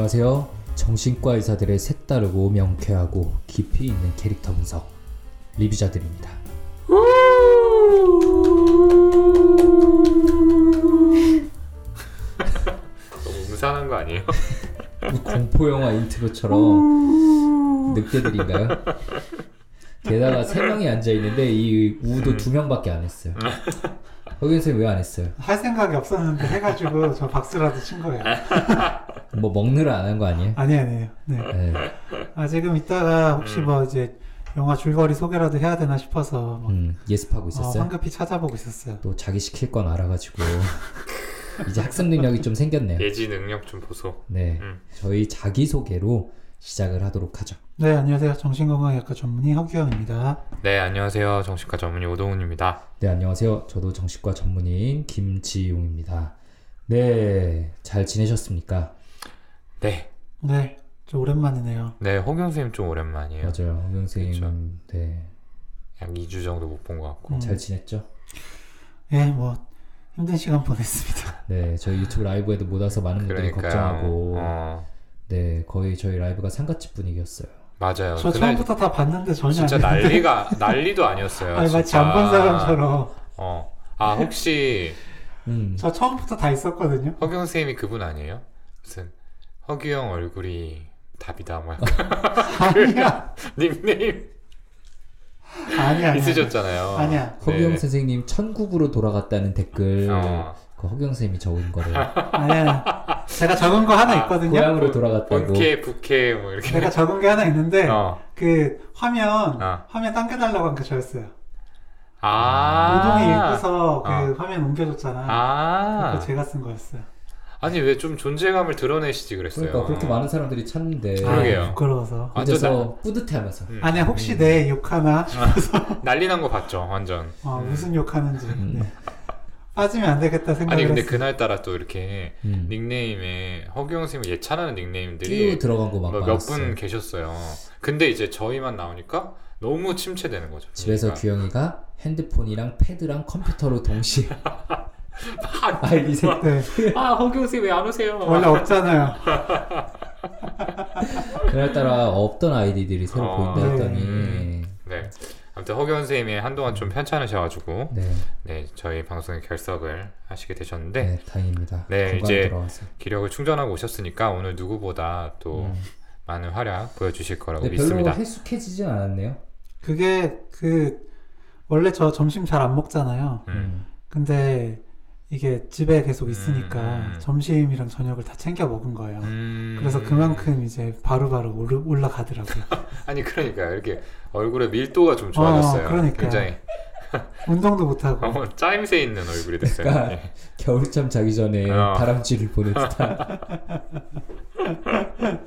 안녕하세요. 정신과 의사들의 색다르고 명쾌하고 깊이 있는 캐릭터 분석 리뷰자들입니다. 너무 음산한 거 아니에요? 공포영화 인트로처럼 늑대들인가요? 게다가 3명이 앉아있는데 이 우도 2명밖에 안 했어요. 허균 쌤 왜 안 했어요? 할 생각이 없었는데 해가지고 저 박수라도 친 거예요. 뭐 먹느라 안 한 거 아니에요? 아니에요. 네. 아, 지금 이따가 혹시 뭐 이제 영화 줄거리 소개라도 해야 되나 싶어서 뭐 예습하고 있었어요? 황급히 찾아보고 있었어요. 또 자기 시킬 건 알아가지고 이제 학습 능력이 좀 생겼네요. 예지 능력 좀 보소. 네. 저희 자기소개로 시작을 하도록 하죠. 네, 안녕하세요. 정신건강의학과 전문의 허규영입니다. 네, 안녕하세요. 정신과 전문의 오동훈입니다. 네, 안녕하세요. 저도 정신과 전문의인 김지용입니다. 네, 잘 지내셨습니까? 네, 좀 오랜만이네요. 네, 허경 선생님 좀 오랜만이에요. 맞아요, 허경 선생님. 네, 약 2주 정도 못 본 것 같고. 잘 지냈죠? 네, 뭐 힘든 시간 보냈습니다. 네, 저희 유튜브 라이브에도 못 와서 많은 분들이 걱정하고. 네, 거의 저희 라이브가 상갓집 분위기였어요. 맞아요. 저 그날 처음부터 다 봤는데 전혀 진짜 안 난리도 아니었어요. 아니, 마치 안 본 사람처럼. 혹시 저 처음부터 다 있었거든요. 허경 선생님이 그분 아니에요? 무슨 허규영 얼굴이 답이다 뭐 아니야. 닉네임 아니야 있으셨잖아요. 아니야. 허규영 선생님 천국으로 돌아갔다는 댓글 그 허규영 선생님이 적은 거를 아니야. 제가 적은 거 하나 있거든요. 고향으로 돌아갔다고. 본캐 부캐 뭐 이렇게. 제가 적은 게 하나 있는데 그 화면 당겨달라고 한 게 저였어요. 노동이 읽고서 그 화면 옮겨줬잖아. 그거 제가 쓴 거였어요. 아니 왜 좀 존재감을 드러내시지 그랬어요. 그러니까 그렇게 많은 사람들이 찾는데 그러게요. 부끄러워서 그래서 뿌듯해하면서 아니 혹시 내 욕하나 싶어서 난리난 거 봤죠 완전. 무슨 욕하는지 네. 빠지면 안 되겠다 생각했어요. 아니 근데 그날따라 또 이렇게 닉네임에 허규영 선생님 예찬하는 닉네임들이 들어간 거 막 몇 분 계셨어요. 근데 이제 저희만 나오니까 너무 침체되는 거죠. 집에서 규영이가 핸드폰이랑 패드랑 컴퓨터로 동시에 허규영 선생님 왜 안 오세요? 원래 없잖아요. 그날따라 없던 아이디들이 새로 보인다 했더니 네. 아무튼 허규영 선생님이 한동안 좀 편찮으셔가지고 네, 저희 방송에 결석을 하시게 되셨는데 네, 다행입니다. 네, 이제 들어와서. 기력을 충전하고 오셨으니까 오늘 누구보다 또 많은 활약 보여주실 거라고 믿습니다. 별로 해숙해지진 않았네요. 그게 원래 저 점심 잘 안 먹잖아요. 근데 이게 집에 계속 있으니까 점심이랑 저녁을 다 챙겨 먹은 거예요. 그래서 그만큼 이제 바로바로 올라가더라고요. 아니 그러니까 이렇게 얼굴에 밀도가 좀 좋아졌어요. 그러니까 굉장히 운동도 못하고 짜임새 있는 얼굴이 됐어요. 그러니까 네. 겨울잠 자기 전에 다람쥐를 보는 듯한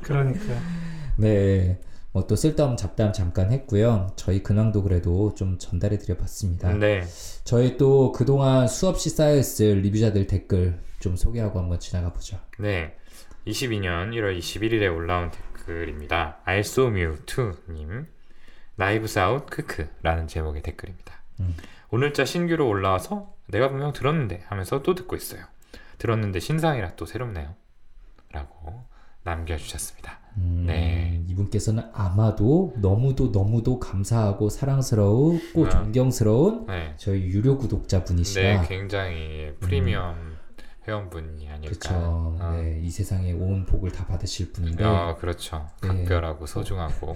그러니까 네. 뭐 또 쓸데없는 잡담 잠깐 했고요. 저희 근황도 그래도 좀 전달해 드려 봤습니다. 네. 저희 또 그동안 수없이 쌓여있을 리뷰자들 댓글 좀 소개하고 한번 지나가 보죠. 네. 22년 1월 21일에 올라온 댓글입니다. 알소뮤2님 나이브사웃 크크라는 제목의 댓글입니다. 오늘자 신규로 올라와서 내가 분명 들었는데 하면서 또 듣고 있어요. 들었는데 신상이라 또 새롭네요. 라고 남겨주셨습니다. 네. 이분께서는 아마도 너무도 감사하고 사랑스럽고 존경스러운 저희 유료 구독자 분이시다. 네, 굉장히 프리미엄 회원분이 아닐까. 그렇죠. 네, 이 세상에 온 복을 다 받으실 분인데. 그렇죠. 각별하고 소중하고.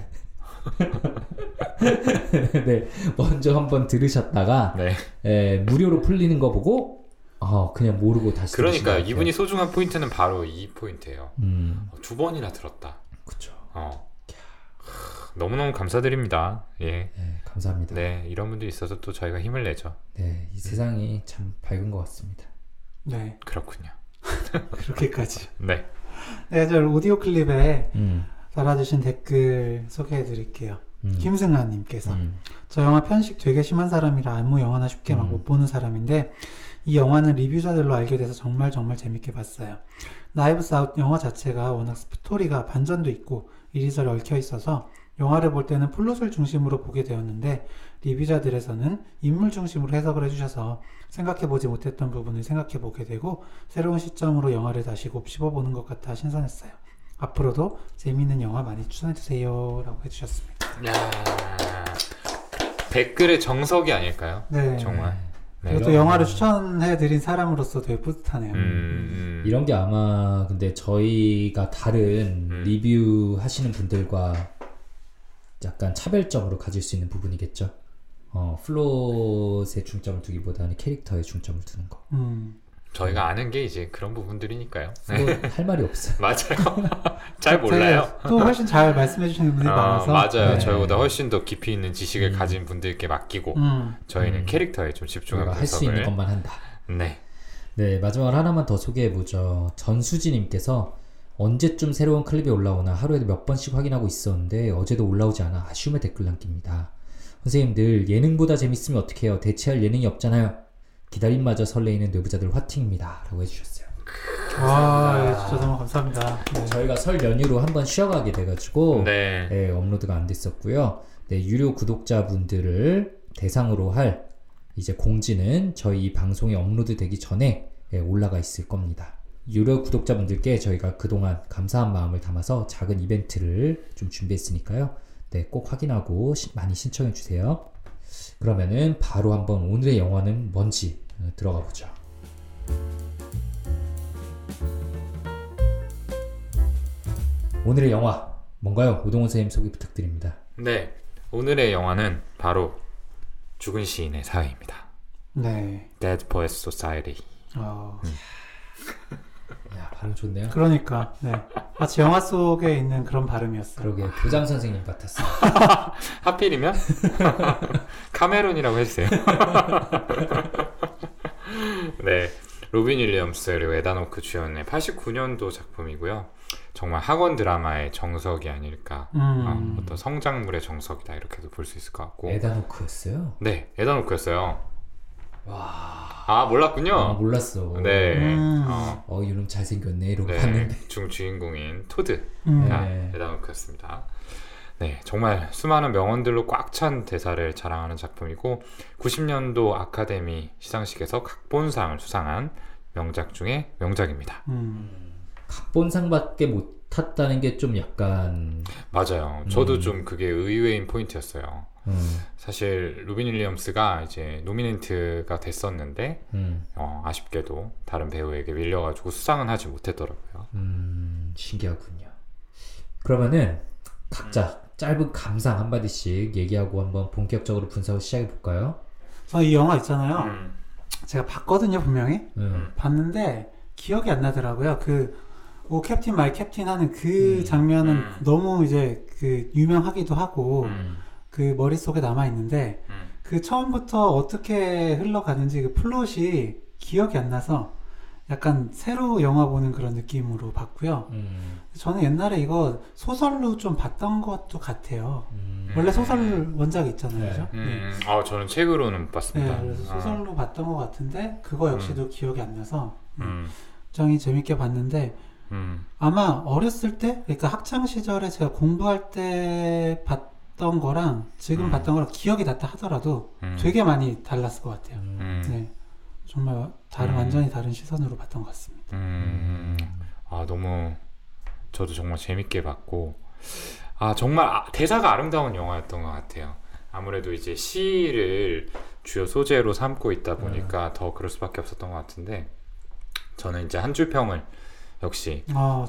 네, 먼저 한번 들으셨다가 무료로 풀리는 거 보고. 그냥 모르고 다시 그러니까 이분이 소중한 포인트는 바로 이 포인트예요. 2번이나 들었다. 그렇죠. 너무너무 감사드립니다. 네, 감사합니다. 네, 이런 분들이 있어서 또 저희가 힘을 내죠. 네, 이 세상이 참 밝은 것 같습니다. 네, 그렇군요. 그렇게까지. 네, 저 오디오 클립에 달아주신 댓글 소개해드릴게요. 김승란님께서 저 영화 편식 되게 심한 사람이라 아무 영화나 쉽게 막 못 보는 사람인데 이 영화는 리뷰자들로 알게 돼서 정말 재밌게 봤어요. 나이브스 아웃 영화 자체가 워낙 스토리가 반전도 있고 이리저리 얽혀 있어서 영화를 볼 때는 플롯을 중심으로 보게 되었는데 리뷰자들에서는 인물 중심으로 해석을 해주셔서 생각해보지 못했던 부분을 생각해보게 되고 새로운 시점으로 영화를 다시 곱씹어보는 것 같아 신선했어요. 앞으로도 재미있는 영화 많이 추천해주세요 라고 해주셨습니다. 야, 댓글의 정석이 아닐까요? 네, 정말. 네. 그리고 또 영화를 추천해드린 사람으로서 되게 뿌듯하네요. 이런 게 아마 근데 저희가 다른 리뷰 하시는 분들과 약간 차별적으로 가질 수 있는 부분이겠죠. 플롯에 중점을 두기보다는 캐릭터에 중점을 두는 거. 저희가 아는 게 이제 그런 부분들이니까요. 할 말이 없어요. 맞아요. 잘 몰라요. 또 훨씬 잘 말씀해 주시는 분들이 많아서. 맞아요. 네. 저희보다 훨씬 더 깊이 있는 지식을 가진 분들께 맡기고 저희는 캐릭터에 좀 집중하고 할 수 있는 것만 한다. 네. 네, 마지막으로 하나만 더 소개해 보죠. 전수지님께서 언제쯤 새로운 클립이 올라오나 하루에도 몇 번씩 확인하고 있었는데 어제도 올라오지 않아 아쉬움의 댓글 남깁니다. 선생님들 예능보다 재밌으면 어떡해요. 대체할 예능이 없잖아요. 기다림마저 설레이는 뇌부자들 화팅입니다 라고 해주셨어요. 와, 진짜 너무 감사합니다. 네. 저희가 설 연휴로 한번 쉬어가게 돼가지고 네. 네, 업로드가 안 됐었고요. 네, 유료 구독자분들을 대상으로 할 이제 공지는 저희 이 방송이 업로드 되기 전에 네, 올라가 있을 겁니다. 유료 구독자분들께 저희가 그동안 감사한 마음을 담아서 작은 이벤트를 좀 준비했으니까요. 네, 꼭 확인하고 많이 신청해주세요. 그러면은 바로 한번 오늘의 영화는 뭔지 들어가 보죠. 오늘의 영화 뭔가요? 오동훈 선생님 소개 부탁드립니다. 네, 오늘의 영화는 바로 죽은 시인의 사회입니다. 네. Dead Poets Society. 야, 발음 좋네요. 그러니까 네. 마치 영화 속에 있는 그런 발음이었어요. 그러게 교장 선생님 같았어요. 하필이면 카메론이라고 해주세요. 네, 로빈 윌리엄스 그리고 에다노크 주연의 89년도 작품이고요. 정말 학원 드라마의 정석이 아닐까. 어떤 성장물의 정석이다 이렇게도 볼 수 있을 것 같고. 에다노크였어요? 네, 에다노크였어요. 와. 아, 몰랐군요. 아, 몰랐어. 네. 이놈 잘생겼네. 이러고 네. 봤는데. 주인공인 토드가 에다노크였습니다. 네. 정말 수많은 명언들로 꽉 찬 대사를 자랑하는 작품이고, 90년도 아카데미 시상식에서 각본상을 수상한 명작 중에 명작입니다. 각본상밖에 못 탔다는 게 좀 약간. 맞아요. 저도 좀 그게 의외인 포인트였어요. 사실 로빈 윌리엄스가 이제 노미네이트가 됐었는데 아쉽게도 다른 배우에게 밀려가지고 수상은 하지 못했더라고요. 신기하군요. 그러면은 각자 짧은 감상 한마디씩 얘기하고 한번 본격적으로 분석을 시작해볼까요? 이 영화 있잖아요. 제가 봤거든요. 분명히 봤는데 기억이 안 나더라고요. 그 오 캡틴 마이 캡틴 하는 그 장면은 너무 이제 그 유명하기도 하고 그 머릿속에 남아있는데 그 처음부터 어떻게 흘러가는지 그 플롯이 기억이 안 나서 약간 새로 영화 보는 그런 느낌으로 봤고요. 저는 옛날에 이거 소설로 좀 봤던 것도 같아요. 원래 소설 원작이 있잖아요. 네. 그죠? 네. 저는 책으로는 봤습니다. 네, 그래서 소설로 봤던 것 같은데 그거 역시도 기억이 안 나서 굉장히 재밌게 봤는데 아마 어렸을 때, 그러니까 학창시절에 제가 공부할 때 봤던 거랑 지금 봤던 거랑 기억이 났다 하더라도 되게 많이 달랐을 것 같아요. 네, 정말 다른 완전히 다른 시선으로 봤던 것 같습니다. 너무 저도 정말 재밌게 봤고 정말 대사가 아름다운 영화였던 것 같아요. 아무래도 이제 시를 주요 소재로 삼고 있다 보니까 더 그럴 수밖에 없었던 것 같은데 저는 이제 한 줄평을 역시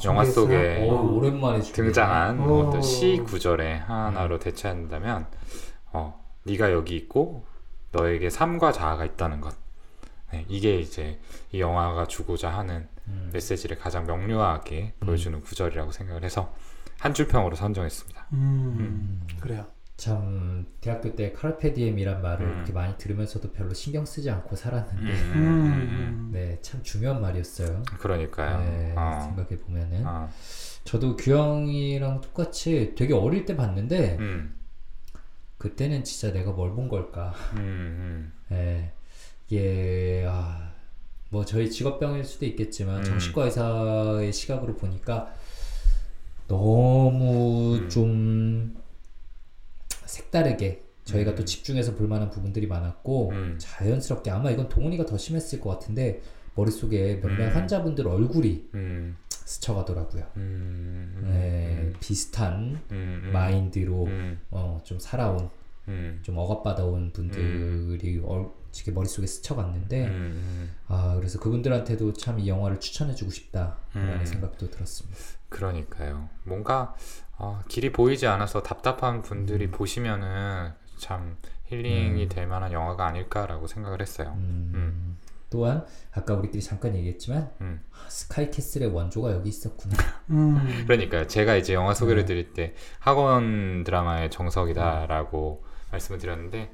영화 속에 오랜만에 등장한 어떤 시 구절의 하나로 대체한다면 네가 여기 있고 너에게 삶과 자아가 있다는 것. 네, 이게 이제 이 영화가 주고자 하는 메시지를 가장 명료하게 보여주는 구절이라고 생각을 해서 한 줄평으로 선정했습니다. 그래요. 참 대학교 때 카르페 디엠이란 말을 그렇게 많이 들으면서도 별로 신경 쓰지 않고 살았는데 네, 참 중요한 말이었어요. 그러니까요. 네, 생각해보면은 저도 규영이랑 똑같이 되게 어릴 때 봤는데 그때는 진짜 내가 뭘 본 걸까. 네, 이게 뭐 저희 직업병일 수도 있겠지만 정신과 의사의 시각으로 보니까 너무 좀 색다르게 저희가 또 집중해서 볼만한 부분들이 많았고 자연스럽게 아마 이건 동훈이가 더 심했을 것 같은데 머릿속에 몇몇 환자분들 얼굴이 스쳐가더라고요. 네, 비슷한 마인드로 좀 살아온, 좀 억압받아온 분들이 제 머릿속에 스쳐갔는데 아, 그래서 그분들한테도 참 이 영화를 추천해주고 싶다라는 생각도 들었습니다. 그러니까요. 뭔가 길이 보이지 않아서 답답한 분들이 보시면은 참 힐링이 될 만한 영화가 아닐까라고 생각을 했어요. 또한 아까 우리끼리 잠깐 얘기했지만 스카이 캐슬의 원조가 여기 있었구나. 그러니까요. 제가 이제 영화 소개를 드릴 때 학원 드라마의 정석이다라고 말씀을 드렸는데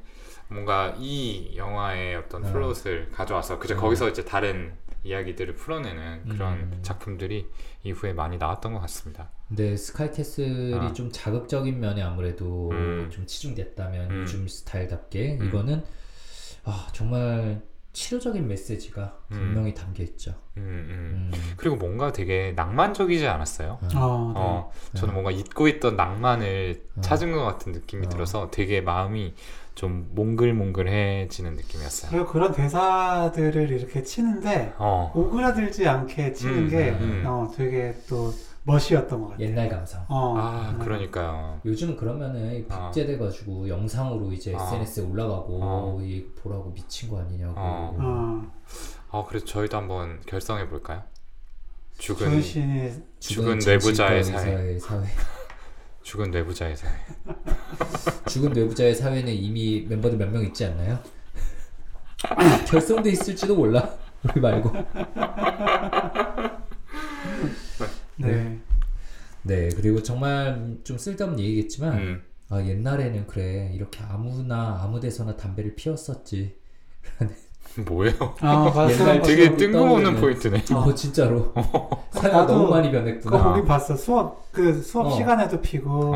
뭔가 이 영화의 어떤 플롯을 가져와서 그저 거기서 이제 다른 이야기들을 풀어내는 그런 작품들이 이후에 많이 나왔던 것 같습니다. 근데 스카이 캐슬이 좀 자극적인 면이 아무래도 좀 치중됐다면 요즘 스타일답게 이거는 정말 치료적인 메시지가 분명히 담겨있죠. 그리고 뭔가 되게 낭만적이지 않았어요? 네. 저는 뭔가 잊고 있던 낭만을 찾은 것 같은 느낌이 들어서 되게 마음이 좀 몽글몽글해지는 느낌이었어요. 그리고 그런 대사들을 이렇게 치는데 오그라들지 않게 치는 게 되게 또 멋이었던 것 같아요. 옛날 감성. 그러니까요. 요즘 그러면은 박제돼가지고 영상으로 이제 SNS에 올라가고 이 보라고 미친 거 아니냐고. 그래서 저희도 한번 결성해 볼까요? 죽은 뇌부자의 사회. 죽은 뇌부자의 사회. 죽은 뇌부자의 사회는 이미 멤버들 몇 명 있지 않나요? 결성돼 있을지도 몰라. 우리 말고. 네, 그리고 정말 좀 쓸데없는 얘기겠지만 옛날에는 그래 이렇게 아무나 아무데서나 담배를 피웠었지. 뭐예요? 옛날 되게 뜬금없는 포인트네. 진짜로. 사회가 너무 많이 변했구나. 그거 보긴 봤어. 수업 시간에도 피고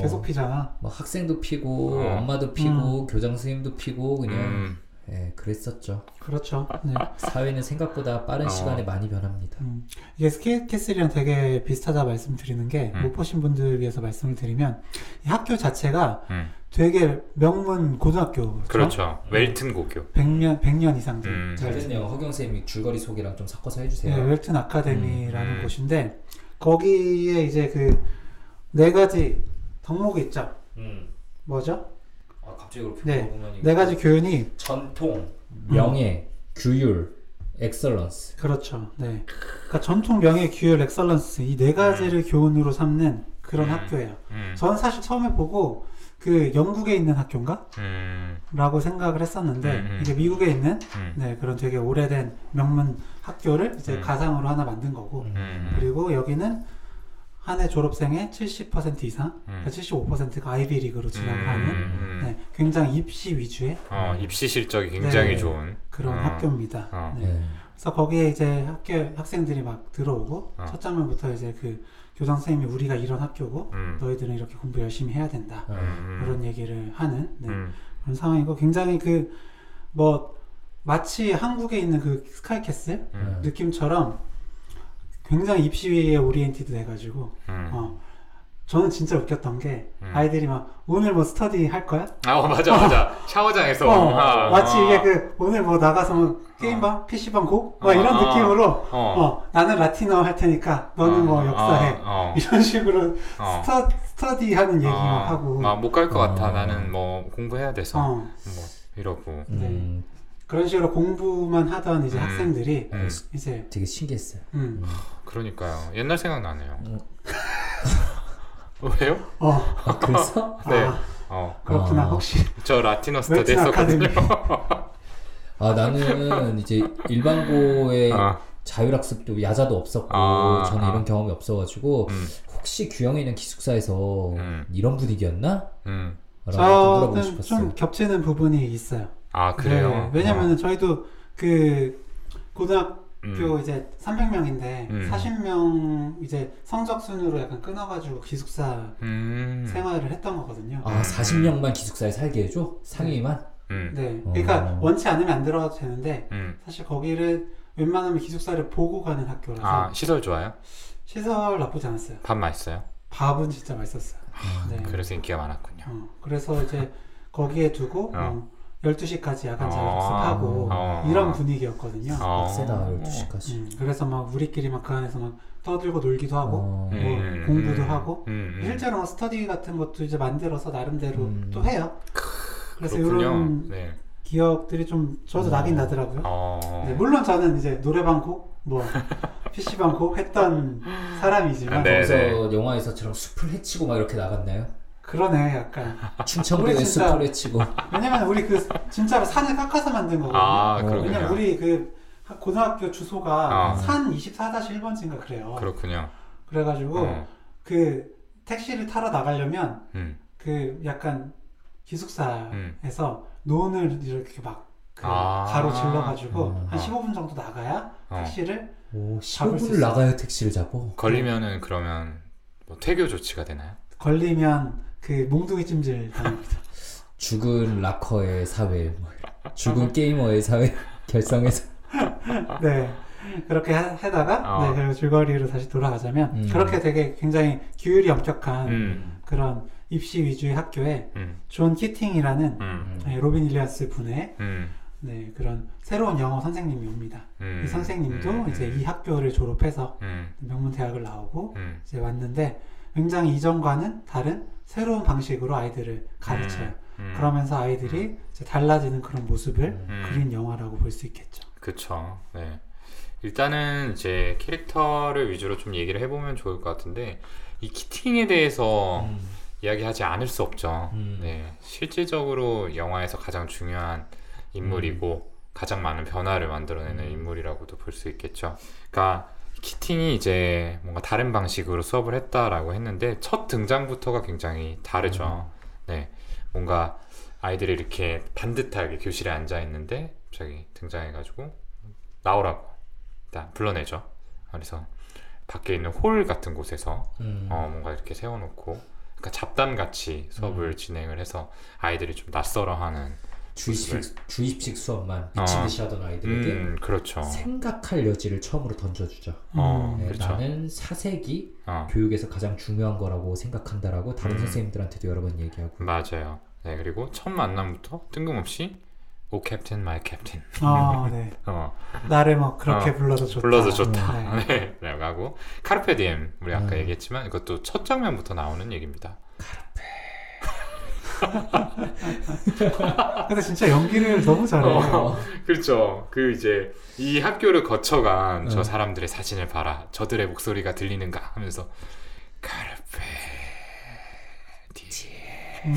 계속 피잖아. 막 학생도 피고 엄마도 피고 교장 선생님도 피고 그냥 예, 그랬었죠. 그렇죠. 네. 사회는 생각보다 빠른 시간에 많이 변합니다. 이게 스카이 캐슬이랑 되게 비슷하다 말씀드리는 게 못 보신 분들 위해서 말씀을 드리면 이 학교 자체가 되게 명문 고등학교. 그렇죠. 웰튼 고교. 100년 이상 된. 잘됐네요. 허경 쌤이 줄거리 소개랑 좀 섞어서 해주세요. 네, 웰튼 아카데미라는 곳인데 거기에 이제 그 네 가지 덕목이 있죠. 뭐죠? 갑자기 그렇게 보면 네 가지 교훈이 전통, 명예, 규율, 엑설런스. 그렇죠. 네. 그러니까 전통, 명예, 규율, 엑설런스 이 네 가지를 교훈으로 삼는 그런 학교예요. 저는 사실 처음에 보고 그 영국에 있는 학교인가? 라고 생각을 했었는데 이게 미국에 있는 그런 되게 오래된 명문 학교를 이제 가상으로 하나 만든 거고 그리고 여기는 한 해 졸업생의 70% 이상, 그러니까 75%가 아이비리그로 진학하는 네, 굉장히 입시 위주의 입시 실적이 굉장히 좋은 그런 학교입니다. 그래서 거기에 이제 학생들이 막 들어오고 첫 장면부터 이제 그 교장 선생님이 우리가 이런 학교고 너희들은 이렇게 공부 열심히 해야 된다 그런 얘기를 하는 그런 상황이고 굉장히 그 뭐 마치 한국에 있는 그 스카이 캐슬 느낌처럼 굉장히 입시에 오리엔티드 돼가지고 저는 진짜 웃겼던 게 아이들이 막 오늘 뭐 스터디 할 거야? 맞아 샤워장에서 마치 이게 그 오늘 뭐 나가서 게임방? PC방 고? 막 이런 느낌으로 나는 라틴어 할 테니까 너는 뭐 역사해 이런 식으로 스터디하는 얘기만 하고 못 갈 것 같아 나는 뭐 공부해야 돼서 뭐 이러고 그런 식으로 공부만 하던 이제 학생들이 이제 되게 신기했어요. 그러니까요. 옛날 생각나네요. 왜요? 그래서? 네. 그렇구나. 혹시 저 라틴어 스터디 했었거든요. 나는 이제 일반고의 자율학습도 야자도 없었고 저는 이런 경험이 없어가지고 혹시 규영에 있는 기숙사에서 이런 분위기였나? 라고 물어보고 싶었어요. 좀 겹치는 부분이 있어요. 그래요? 네, 왜냐면은 저희도 그 고등학교 이제 300명인데 40명 이제 성적 순으로 약간 끊어가지고 기숙사 생활을 했던 거거든요. 40명만 기숙사에 살게 해줘? 상위만? 네. 그러니까 원치 않으면 안 들어가도 되는데 사실 거기를 웬만하면 기숙사를 보고 가는 학교라서. 시설 좋아요? 시설 나쁘지 않았어요. 밥 맛있어요? 밥은 진짜 맛있었어요. 그래서 인기가 많았군요. 그래서 이제 거기에 두고 12시까지 야간 자율학습하고 이런 분위기였거든요. 빡세다. 12시까지. 그래서 막 우리끼리 막 그 안에서 막 떠들고 놀기도 하고 뭐 공부도 하고 실제로 스터디 같은 것도 이제 만들어서 나름대로 또 해요. 그래서 그렇군요. 이런 네. 기억들이 좀 저도 나긴 나더라고요. 네, 물론 저는 이제 노래방 곡 뭐 PC방 곡 했던 사람이지만 거기서 영화에서처럼 숲을 헤치고 막 이렇게 나갔나요? 그러네 약간 충청도의 숲을 헤치고. 왜냐면 우리 그 진짜로 산을 깎아서 만든 거거든요. 왜냐면 우리 그 고등학교 주소가 산 24-1번지인가 그래요. 그렇군요. 그래가지고 그 택시를 타러 나가려면 그 약간 기숙사에서 논을 이렇게 막 그 가로 질러가지고 한 15분 정도 나가야 택시를 15분을 나가야 택시를 잡고 걸리면은 그러면 뭐 퇴교 조치가 되나요? 걸리면 그 몽둥이 찜질 당합니다. 죽은 락커의 사회, 죽은 게이머의 사회 결성해서 네 그렇게 해다가 네, 줄거리로 다시 돌아가자면 그렇게 되게 굉장히 규율이 엄격한 그런 입시 위주의 학교에 존 키팅이라는 로빈 윌리엄스 분의 네, 그런 새로운 영어 선생님이 옵니다. 이 선생님도 이제 이 학교를 졸업해서 명문 대학을 나오고 이제 왔는데 굉장히 이전과는 다른 새로운 방식으로 아이들을 가르쳐요. 그러면서 아이들이 이제 달라지는 그런 모습을 그린 영화라고 볼 수 있겠죠. 그쵸. 네. 일단은 이제 캐릭터를 위주로 좀 얘기를 해보면 좋을 것 같은데 이 키팅에 대해서 이야기하지 않을 수 없죠. 네, 실질적으로 영화에서 가장 중요한 인물이고 가장 많은 변화를 만들어내는 인물이라고도 볼 수 있겠죠. 그러니까 키팅이 이제 뭔가 다른 방식으로 수업을 했다라고 했는데 첫 등장부터가 굉장히 다르죠. 네, 뭔가 아이들이 이렇게 반듯하게 교실에 앉아 있는데 갑자기 등장해가지고 나오라고 일단 불러내죠. 그래서 밖에 있는 홀 같은 곳에서 뭔가 이렇게 세워놓고 그러니까 잡담같이 수업을 진행을 해서 아이들이 좀 낯설어하는 주입식 수업만 미친 듯이 하던 아이들에게 그렇죠. 생각할 여지를 처음으로 던져주죠. 네, 그렇죠. 나는 사색이 교육에서 가장 중요한 거라고 생각한다라고 다른 선생님들한테도 여러 번 얘기하고 맞아요. 네, 그리고 첫 만남부터 뜬금없이 오 캡틴 마이 캡틴 나를 뭐 그렇게 불러서 좋다 네. 네. 하고 카르페 디엠 우리 아까 얘기했지만 이것도 첫 장면부터 나오는 얘기입니다. 카르페 근데 진짜 연기를 너무 잘해요. 그렇죠. 그 이제 이 학교를 거쳐간 저 사람들의 사진을 봐라 저들의 목소리가 들리는가 하면서 카르페 디엠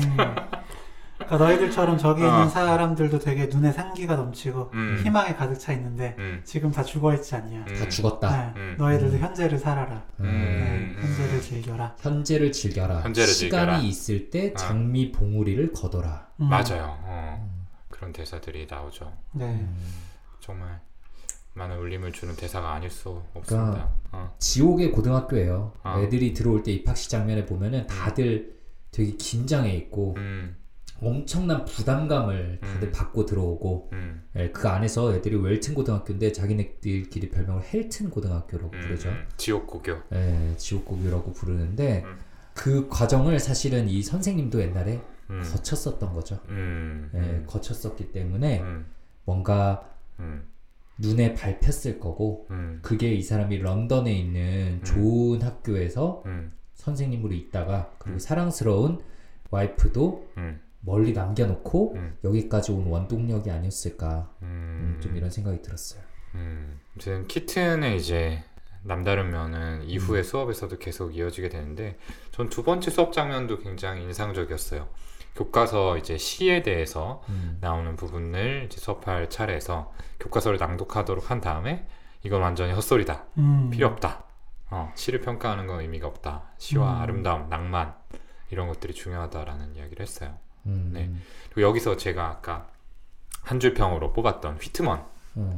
그러니까 너희들처럼 저기 있는 사람들도 되게 눈에 생기가 넘치고 희망에 가득 차 있는데 지금 다 죽어있지 않냐. 다 죽었다. 네, 너희들도 현재를 살아라. 네, 현재를 즐겨라. 현재를 즐겨라. 시간이 있을 때 장미 봉우리를 걷어라. 맞아요. 그런 대사들이 나오죠. 네. 정말 많은 울림을 주는 대사가 아닐 수 없습니다. 그러니까 지옥의 고등학교예요. 애들이 들어올 때 입학식 장면에 보면은 다들 되게 긴장해 있고 엄청난 부담감을 다들 받고 들어오고 예, 그 안에서 애들이 웰튼 고등학교인데 자기네들끼리 별명을 헬튼 고등학교라고 부르죠. 지옥고교. 예, 지옥고교라고 부르는데 그 과정을 사실은 이 선생님도 옛날에 거쳤었던 거죠. 예, 거쳤었기 때문에 뭔가 눈에 밟혔을 거고 그게 이 사람이 런던에 있는 좋은 학교에서 선생님으로 있다가 그리고 사랑스러운 와이프도 멀리 남겨놓고 여기까지 온 원동력이 아니었을까 좀 이런 생각이 들었어요. 아무튼 키튼의 이제 남다른 면은 이후의 수업에서도 계속 이어지게 되는데 전 두 번째 수업 장면도 굉장히 인상적이었어요. 교과서 이제 시에 대해서 나오는 부분을 이제 수업할 차례에서 교과서를 낭독하도록 한 다음에 이건 완전히 헛소리다. 필요 없다. 시를 평가하는 건 의미가 없다. 시와 아름다움, 낭만 이런 것들이 중요하다라는 이야기를 했어요. 네. 그리고 여기서 제가 아까 한 줄 평으로 뽑았던 휘트먼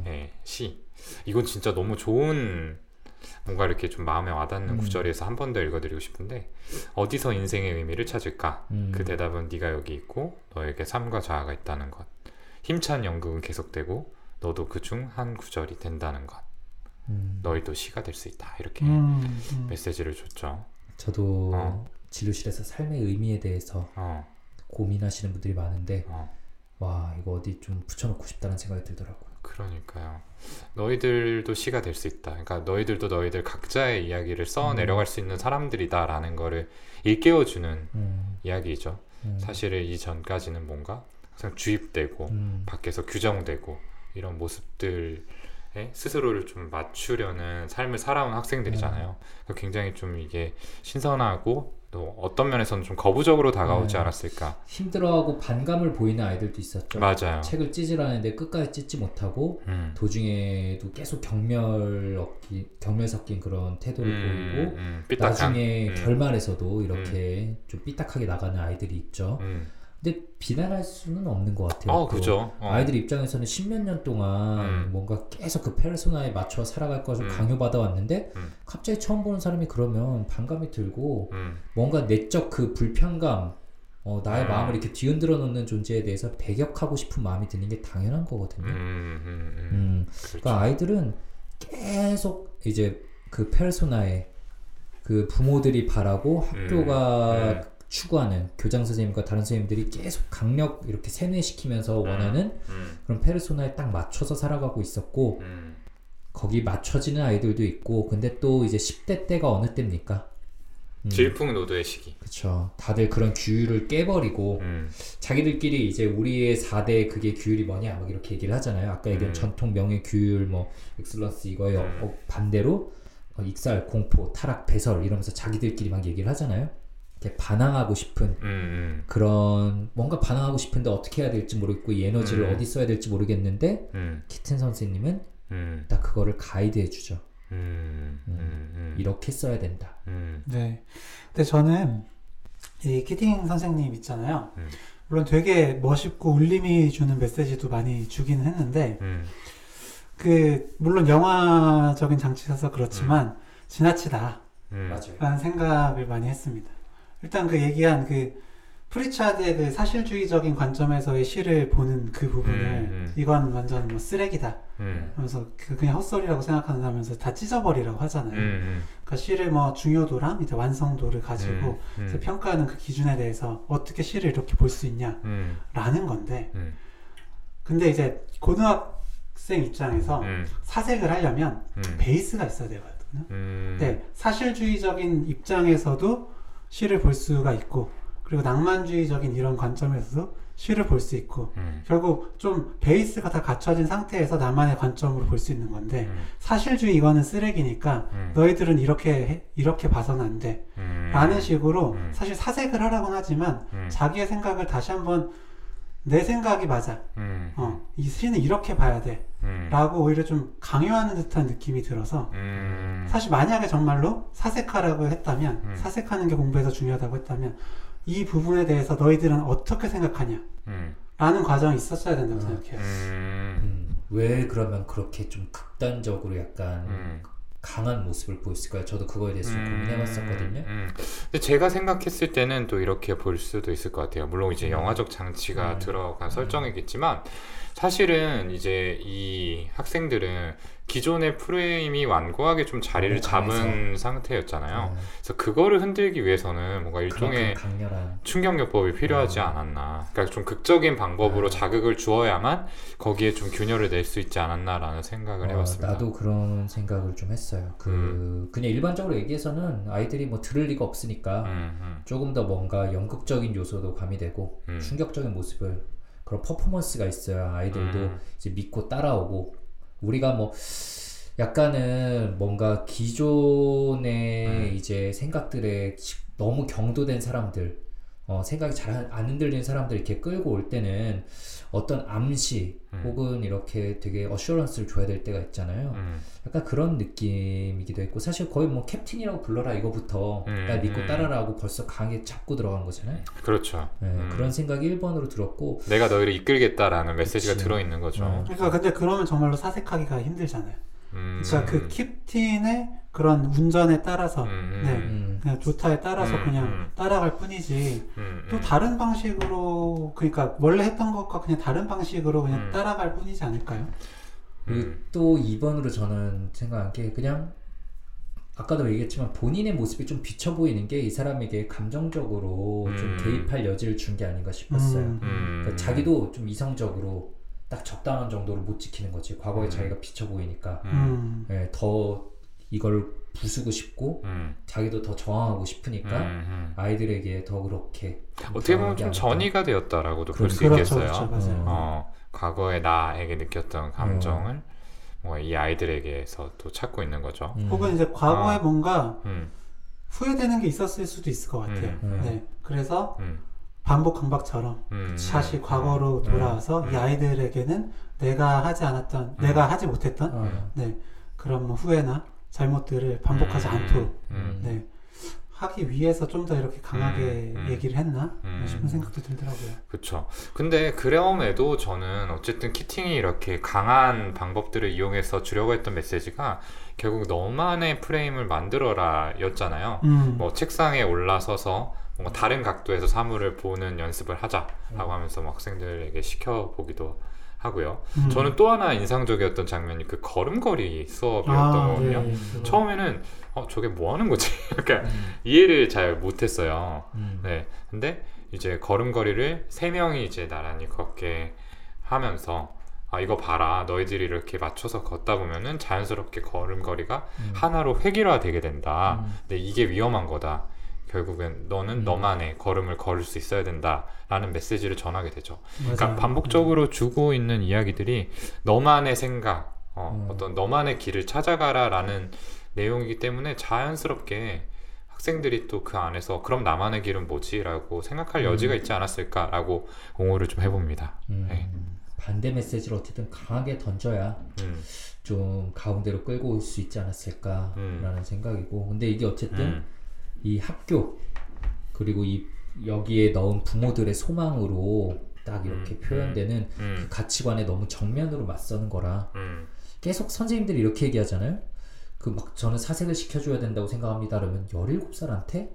네, 시 이건 진짜 너무 좋은 뭔가 이렇게 좀 마음에 와닿는 구절에서 한 번 더 읽어드리고 싶은데 어디서 인생의 의미를 찾을까? 그 대답은 네가 여기 있고 너에게 삶과 자아가 있다는 것 힘찬 연극은 계속되고 너도 그 중 한 구절이 된다는 것 너희도 시가 될 수 있다 이렇게 메시지를 줬죠. 저도 진료실에서 삶의 의미에 대해서 고민하시는 분들이 많은데 와 이거 어디 좀 붙여놓고 싶다는 생각이 들더라고요. 그러니까요. 너희들도 시가 될 수 있다. 그러니까 너희들도 너희들 각자의 이야기를 써내려갈 수 있는 사람들이다 라는 거를 일깨워주는 이야기죠. 사실은 이전까지는 뭔가 항상 주입되고 밖에서 규정되고 이런 모습들에 스스로를 좀 맞추려는 삶을 살아온 학생들이잖아요. 굉장히 좀 이게 신선하고 또 어떤 면에서는 좀 거부적으로 다가오지 않았을까. 힘들어하고 반감을 보이는 아이들도 있었죠. 맞아요. 책을 찢으라는데 끝까지 찢지 못하고 도중에도 계속 경멸 섞인 그런 태도를 보이고 나중에 결말에서도 이렇게 좀 삐딱하게 나가는 아이들이 있죠. 근데 비난할 수는 없는 것 같아요. 그죠. 아이들 입장에서는 십몇 년 동안 뭔가 계속 그 페르소나에 맞춰 살아갈 것을 강요받아 왔는데 갑자기 처음 보는 사람이 그러면 반감이 들고 뭔가 내적 그 불편감, 나의 마음을 이렇게 뒤흔들어 놓는 존재에 대해서 배격하고 싶은 마음이 드는 게 당연한 거거든요. 그러니까 아이들은 계속 이제 그 페르소나에 그 부모들이 바라고 학교가 추구하는 교장선생님과 다른 선생님들이 계속 강력 이렇게 세뇌시키면서 원하는 그런 페르소나에 딱 맞춰서 살아가고 있었고 거기 맞춰지는 아이들도 있고, 근데 또 이제 10대 때가 어느 때입니까? 질풍노도의 시기. 그쵸. 다들 그런 규율을 깨버리고 자기들끼리 이제 우리의 4대 그게 규율이 뭐냐 막 이렇게 얘기를 하잖아요. 아까 얘기한 전통 명예 규율 뭐 엑슬런스 이거에 반대로 익살, 공포, 타락, 배설 이러면서 자기들끼리 막 얘기를 하잖아요. 반항하고 싶은 그런 뭔가 반항하고 싶은데 어떻게 해야 될지 모르겠고 이 에너지를 어디 써야 될지 모르겠는데 키튼 선생님은 딱 그거를 가이드해 주죠. 이렇게 써야 된다. 네. 근데 저는 이 키팅 선생님 있잖아요. 물론 되게 멋있고 울림이 주는 메시지도 많이 주긴 했는데 그 물론 영화적인 장치라서 그렇지만 지나치다 라는 생각을 많이 했습니다. 일단 그 얘기한 그 프리차드의 그 사실주의적인 관점에서의 시를 보는 그 부분을 이건 완전 뭐 쓰레기다 하면서 그냥 헛소리라고 생각한다면서 다 찢어버리라고 하잖아요. 그러니까 시를 뭐 중요도랑 이제 완성도를 가지고 평가하는 그 기준에 대해서 어떻게 시를 이렇게 볼 수 있냐 라는 건데 근데 이제 고등학생 입장에서 사색을 하려면 베이스가 있어야 되거든요. 근데 사실주의적인 입장에서도 시를 볼 수가 있고 그리고 낭만주의적인 이런 관점에서도 시를 볼 수 있고 결국 좀 베이스가 다 갖춰진 상태에서 나만의 관점으로 볼 수 있는 건데 사실주의 이거는 쓰레기니까 너희들은 이렇게 봐서는 안 돼 라는 식으로 사실 사색을 하라곤 하지만 자기의 생각을 다시 한번 내 생각이 맞아 이 시는 이렇게 봐야 돼 라고 오히려 좀 강요하는 듯한 느낌이 들어서 사실 만약에 정말로 사색하라고 했다면 사색하는 게 공부에서 중요하다고 했다면 이 부분에 대해서 너희들은 어떻게 생각하냐 라는 과정이 있었어야 된다고 생각해요. 왜 그러면 그렇게 좀 극단적으로 약간 강한 모습을 보였을까요? 저도 그거에 대해서 고민해봤었거든요. 근데 제가 생각했을 때는 또 이렇게 볼 수도 있을 것 같아요. 물론 이제 영화적 장치가 들어간 설정이겠지만 사실은 이제 이 학생들은 기존의 프레임이 완고하게 좀 자리를 잡은 상태였잖아요. 그래서 그거를 흔들기 위해서는 뭔가 일종의 충격요법이 필요하지 않았나. 그러니까 좀 극적인 방법으로 자극을 주어야만 거기에 좀 균열을 낼 수 있지 않았나라는 생각을 해봤습니다. 나도 그런 생각을 좀 했어요. 그냥 일반적으로 얘기해서는 아이들이 뭐 들을 리가 없으니까 조금 더 뭔가 연극적인 요소도 가미되고 충격적인 모습을 그런 퍼포먼스가 있어야 아이들도 이제 믿고 따라오고 우리가 뭐 약간은 뭔가 기존의 이제 생각들에 너무 경도된 사람들 생각이 잘 안 흔들리는 사람들 이렇게 끌고 올 때는 어떤 암시 혹은 이렇게 되게 어슈런스를 줘야 될 때가 있잖아요. 약간 그런 느낌이기도 했고 사실 거의 뭐 캡틴이라고 불러라 이거부터 나 믿고 따라라고 벌써 강하게 잡고 들어간 거잖아요. 그렇죠. 네, 그런 생각이 1번으로 들었고 내가 너희를 이끌겠다라는 메시지가 들어있는 거죠. 그러니까 근데 그러면 정말로 사색하기가 힘들잖아요. 그러니까 그 캡틴의 그런 운전에 따라서 그냥 조타에 따라서 그냥 따라갈 뿐이지 또 다른 방식으로 그러니까 원래 했던 것과 그냥 다른 방식으로 그냥 따라갈 뿐이지 않을까요? 그리고 또 2번으로 저는 생각한 게 그냥 아까도 얘기했지만 본인의 모습이 좀 비쳐 보이는 게 이 사람에게 감정적으로 좀 개입할 여지를 준 게 아닌가 싶었어요. 그러니까 자기도 좀 이성적으로 딱 적당한 정도로 못 지키는 거지. 과거에 자기가 비쳐 보이니까 네, 더 이걸 부수고 싶고 자기도 더 저항하고 싶으니까 아이들에게 더 그렇게 어떻게 보면 좀 전이가 되었다라고도 볼 수 있겠어요. 그렇죠, 맞아요. 과거의 나에게 느꼈던 감정을 뭐 이 아이들에게서 또 찾고 있는 거죠. 혹은 이제 과거에 뭔가 후회되는 게 있었을 수도 있을 것 같아요. 네, 그래서 반복 강박처럼 다시 과거로 돌아와서 이 아이들에게는 내가 하지 않았던, 내가 하지 못했던 네, 그런 뭐 후회나 잘못들을 반복하지 않도록 네, 하기 위해서 좀 더 이렇게 강하게 얘기를 했나 싶은 생각도 들더라고요. 그렇죠. 근데 그럼에도 저는 어쨌든 키팅이 이렇게 강한 방법들을 이용해서 주려고 했던 메시지가 결국 너만의 프레임을 만들어라 였잖아요. 뭐 책상에 올라서서 뭔가 다른 각도에서 사물을 보는 연습을 하자라고 하면서 뭐 학생들에게 시켜보기도 하고요. 저는 또 하나 인상적이었던 장면이 그 걸음걸이 수업이었던 거거든요. 예, 예. 처음에는 저게 뭐 하는 거지? 그러니까 이해를 잘 못했어요. 네, 근데 이제 걸음걸이를 세 명이 이제 나란히 걷게 하면서 아 이거 봐라 너희들이 이렇게 맞춰서 걷다 보면은 자연스럽게 걸음걸이가 하나로 획일화 되게 된다. 근데 이게 위험한 거다. 결국엔 너는 너만의 걸음을 걸을 수 있어야 된다라는 메시지를 전하게 되죠. 맞아요. 그러니까 반복적으로 주고 있는 이야기들이 너만의 생각, 어떤 너만의 길을 찾아가라라는 내용이기 때문에 자연스럽게 학생들이 또 그 안에서 그럼 나만의 길은 뭐지? 라고 생각할 여지가 있지 않았을까라고 공호를 좀 해봅니다. 네. 반대 메시지를 어쨌든 강하게 던져야 좀 가운데로 끌고 올 수 있지 않았을까라는 생각이고, 근데 이게 어쨌든 이 학교 그리고 이 여기에 넣은 부모들의 소망으로 딱 이렇게 표현되는 그 가치관에 너무 정면으로 맞서는 거라 계속 선생님들이 이렇게 얘기하잖아요. 그 막 저는 사색을 시켜줘야 된다고 생각합니다 그러면 17살한테?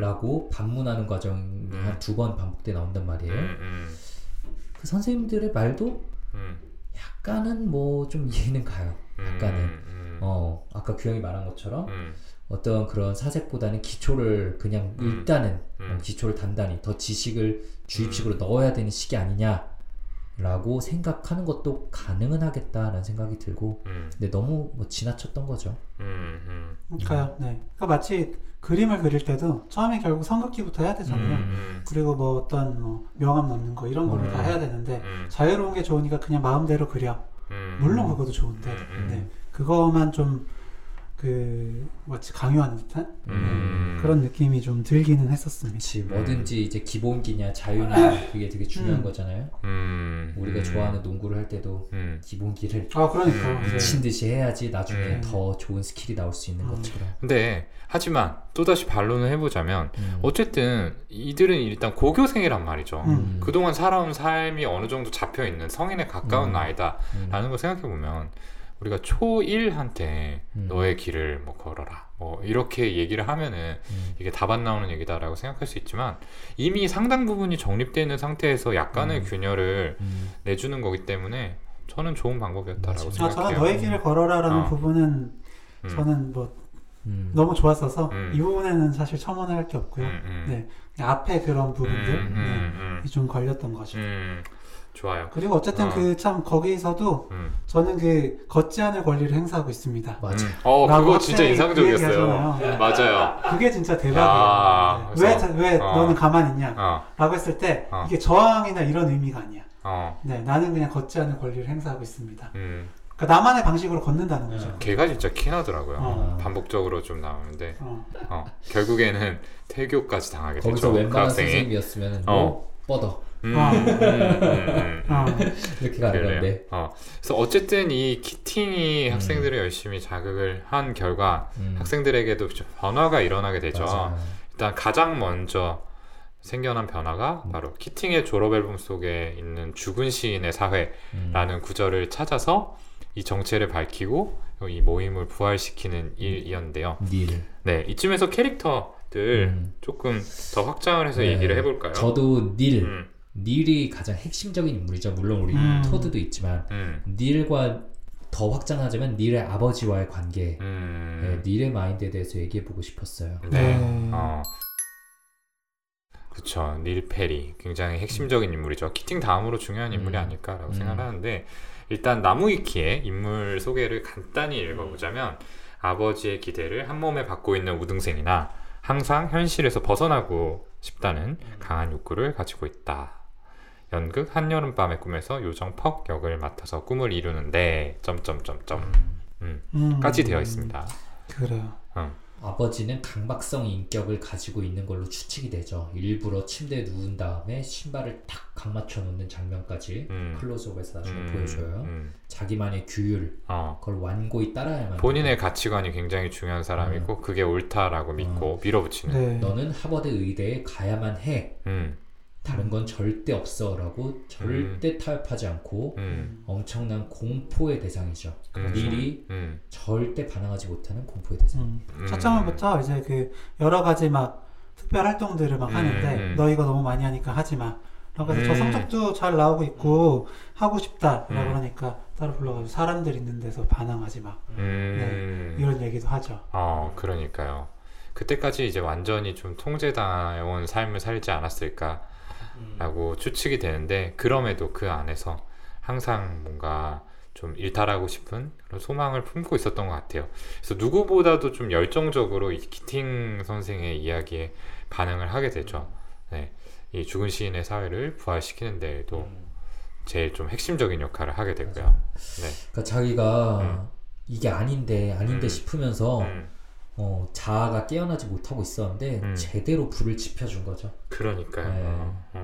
라고 반문하는 과정이 한 2번 반복돼 나온단 말이에요. 그 선생님들의 말도 약간은 뭐 좀 이해는 가요. 약간은 아까 규영이 말한 것처럼 어떤 그런 사색보다는 기초를 그냥 일단은 기초를 단단히 더 지식을 주입식으로 넣어야 되는 시기 아니냐라고 생각하는 것도 가능은 하겠다라는 생각이 들고 근데 너무 뭐 지나쳤던 거죠. 그러니까요. 네. 그러니까 마치 그림을 그릴 때도 처음에 결국 선긋기부터 해야 되잖아요. 그리고 뭐 어떤 뭐 명암 넣는 거 이런 거를 다 해야 되는데 자유로운 게 좋으니까 그냥 마음대로 그려. 물론 그것도 좋은데 네. 그거만 좀 그 마치 강요하는 듯한 그런 느낌이 좀 들기는 했었습니다. 그치, 뭐든지 이제 기본기냐 자유냐 그게 되게 중요한 거잖아요. 우리가 좋아하는 농구를 할 때도 기본기를 그러니까. 미친 듯이 해야지 나중에 더 좋은 스킬이 나올 수 있는 것처럼. 근데 하지만 또다시 반론을 해보자면 어쨌든 이들은 일단 고교생이란 말이죠. 그동안 살아온 삶이 어느 정도 잡혀있는 성인에 가까운 나이다 라는 걸 생각해보면 우리가 초1한테 너의 길을 뭐 걸어라 뭐 이렇게 얘기를 하면은 이게 답안 나오는 얘기다라고 생각할 수 있지만 이미 상당 부분이 정립되어 있는 상태에서 약간의 균열을 내주는 거기 때문에 저는 좋은 방법이었다라고 생각해요. 저는 너의 길을 걸어라라는 부분은 저는 뭐 너무 좋았어서 이 부분에는 사실 첨언을 할 게 없고요. 네. 앞에 그런 부분들 네. 좀 걸렸던 거죠. 좋아요. 그리고 어쨌든 그 참 거기서도 저는 그 걷지 않을 권리를 행사하고 있습니다. 맞아요. 그거 진짜 인상적이었어요. 네. 맞아요. 그게 진짜 대박이에요. 왜 너는 가만히 있냐? 라고 했을 때 이게 저항이나 이런 의미가 아니야. 네, 나는 그냥 걷지 않을 권리를 행사하고 있습니다. 그러니까 나만의 방식으로 걷는다는 거죠. 걔가 진짜 키나더라고요. 반복적으로 좀 나오는데 결국에는 태교까지 당하게 되죠. 거기서 웬만한 선생님이었으면 뻗어. 이렇게 가는 건데. 그래서 어쨌든 이 키팅이 학생들을 열심히 자극을 한 결과 학생들에게도 변화가 일어나게 되죠. 맞아요. 일단 가장 먼저 생겨난 변화가 바로 키팅의 졸업 앨범 속에 있는 죽은 시인의 사회라는 구절을 찾아서 이 정체를 밝히고 이 모임을 부활시키는 일이었는데요. 네, 이쯤에서 캐릭터들 조금 더 확장을 해서 얘기를 해볼까요? 저도 닐이 가장 핵심적인 인물이죠. 물론 우리 토드도 있지만 닐과 더 확장하자면 닐의 아버지와의 관계, 네, 닐의 마인드에 대해서 얘기해보고 싶었어요. 네. 그렇죠. 닐 페리 굉장히 핵심적인 인물이죠. 키팅 다음으로 중요한 인물이 아닐까라고 생각하는데, 일단 나무위키의 인물 소개를 간단히 읽어보자면, 아버지의 기대를 한 몸에 받고 있는 우등생이나 항상 현실에서 벗어나고 싶다는 강한 욕구를 가지고 있다. 연극 한여름밤의 꿈에서 요정퍽 역을 맡아서 꿈을 이루는데 까지 되어 있습니다. 그래요. 아버지는 강박성 인격을 가지고 있는 걸로 추측이 되죠. 일부러 침대에 누운 다음에 신발을 딱 강맞춰 놓는 장면까지 클로즈업에서 나중에 보여줘요. 자기만의 규율, 그걸 완고히 따라야만. 본인의 가치관이 굉장히 중요한 사람이고 그게 옳다라고 믿고 밀어붙이는. 네. 너는 하버드 의대에 가야만 해. 다른 건 절대 없어 라고 절대 타협하지 않고 엄청난 공포의 대상이죠. 닐이 절대 반항하지 못하는 공포의 대상. 첫 장면부터 이제 그 여러 가지 막 특별 활동들을 막 하는데, 너 이거 너무 많이 하니까 하지 마. 그래서 저 성적도 잘 나오고 있고 하고 싶다 라고 하니까 따로 불러가지고 사람들 있는 데서 반항하지 마. 네, 이런 얘기도 하죠. 그러니까요. 그때까지 이제 완전히 좀 통제당해온 삶을 살지 않았을까 라고 추측이 되는데, 그럼에도 그 안에서 항상 뭔가 좀 일탈하고 싶은 그런 소망을 품고 있었던 것 같아요. 그래서 누구보다도 좀 열정적으로 이 키팅 선생의 이야기에 반응을 하게 되죠. 네, 이 죽은 시인의 사회를 부활시키는 데에도 제일 좀 핵심적인 역할을 하게 되고요. 네. 그러니까 자기가 이게 아닌데 싶으면서 자아가 깨어나지 못하고 있었는데 제대로 불을 지펴준 거죠. 그러니까요. 네.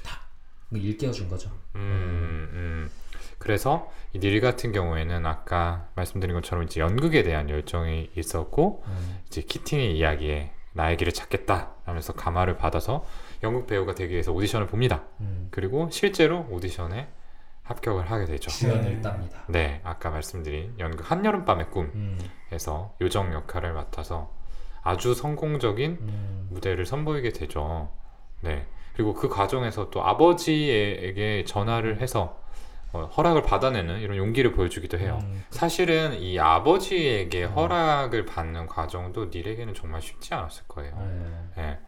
딱 일깨워준 거죠. 그래서 이 닐 같은 경우에는 아까 말씀드린 것처럼 이제 연극에 대한 열정이 있었고, 이제 키팅의 이야기에 나의 길을 찾겠다 하면서 감화를 받아서 연극 배우가 되기 위해서 오디션을 봅니다. 그리고 실제로 오디션에 합격을 하게 되죠. 주연을 땁니다. 네, 아까 말씀드린 연극 한여름밤의 꿈에서 요정 역할을 맡아서 아주 성공적인 무대를 선보이게 되죠. 네, 그리고 그 과정에서 또 아버지에게 전화를 해서 허락을 받아내는 이런 용기를 보여주기도 해요. 사실은 이 아버지에게 허락을 받는 과정도 닐에게는 정말 쉽지 않았을 거예요. 네.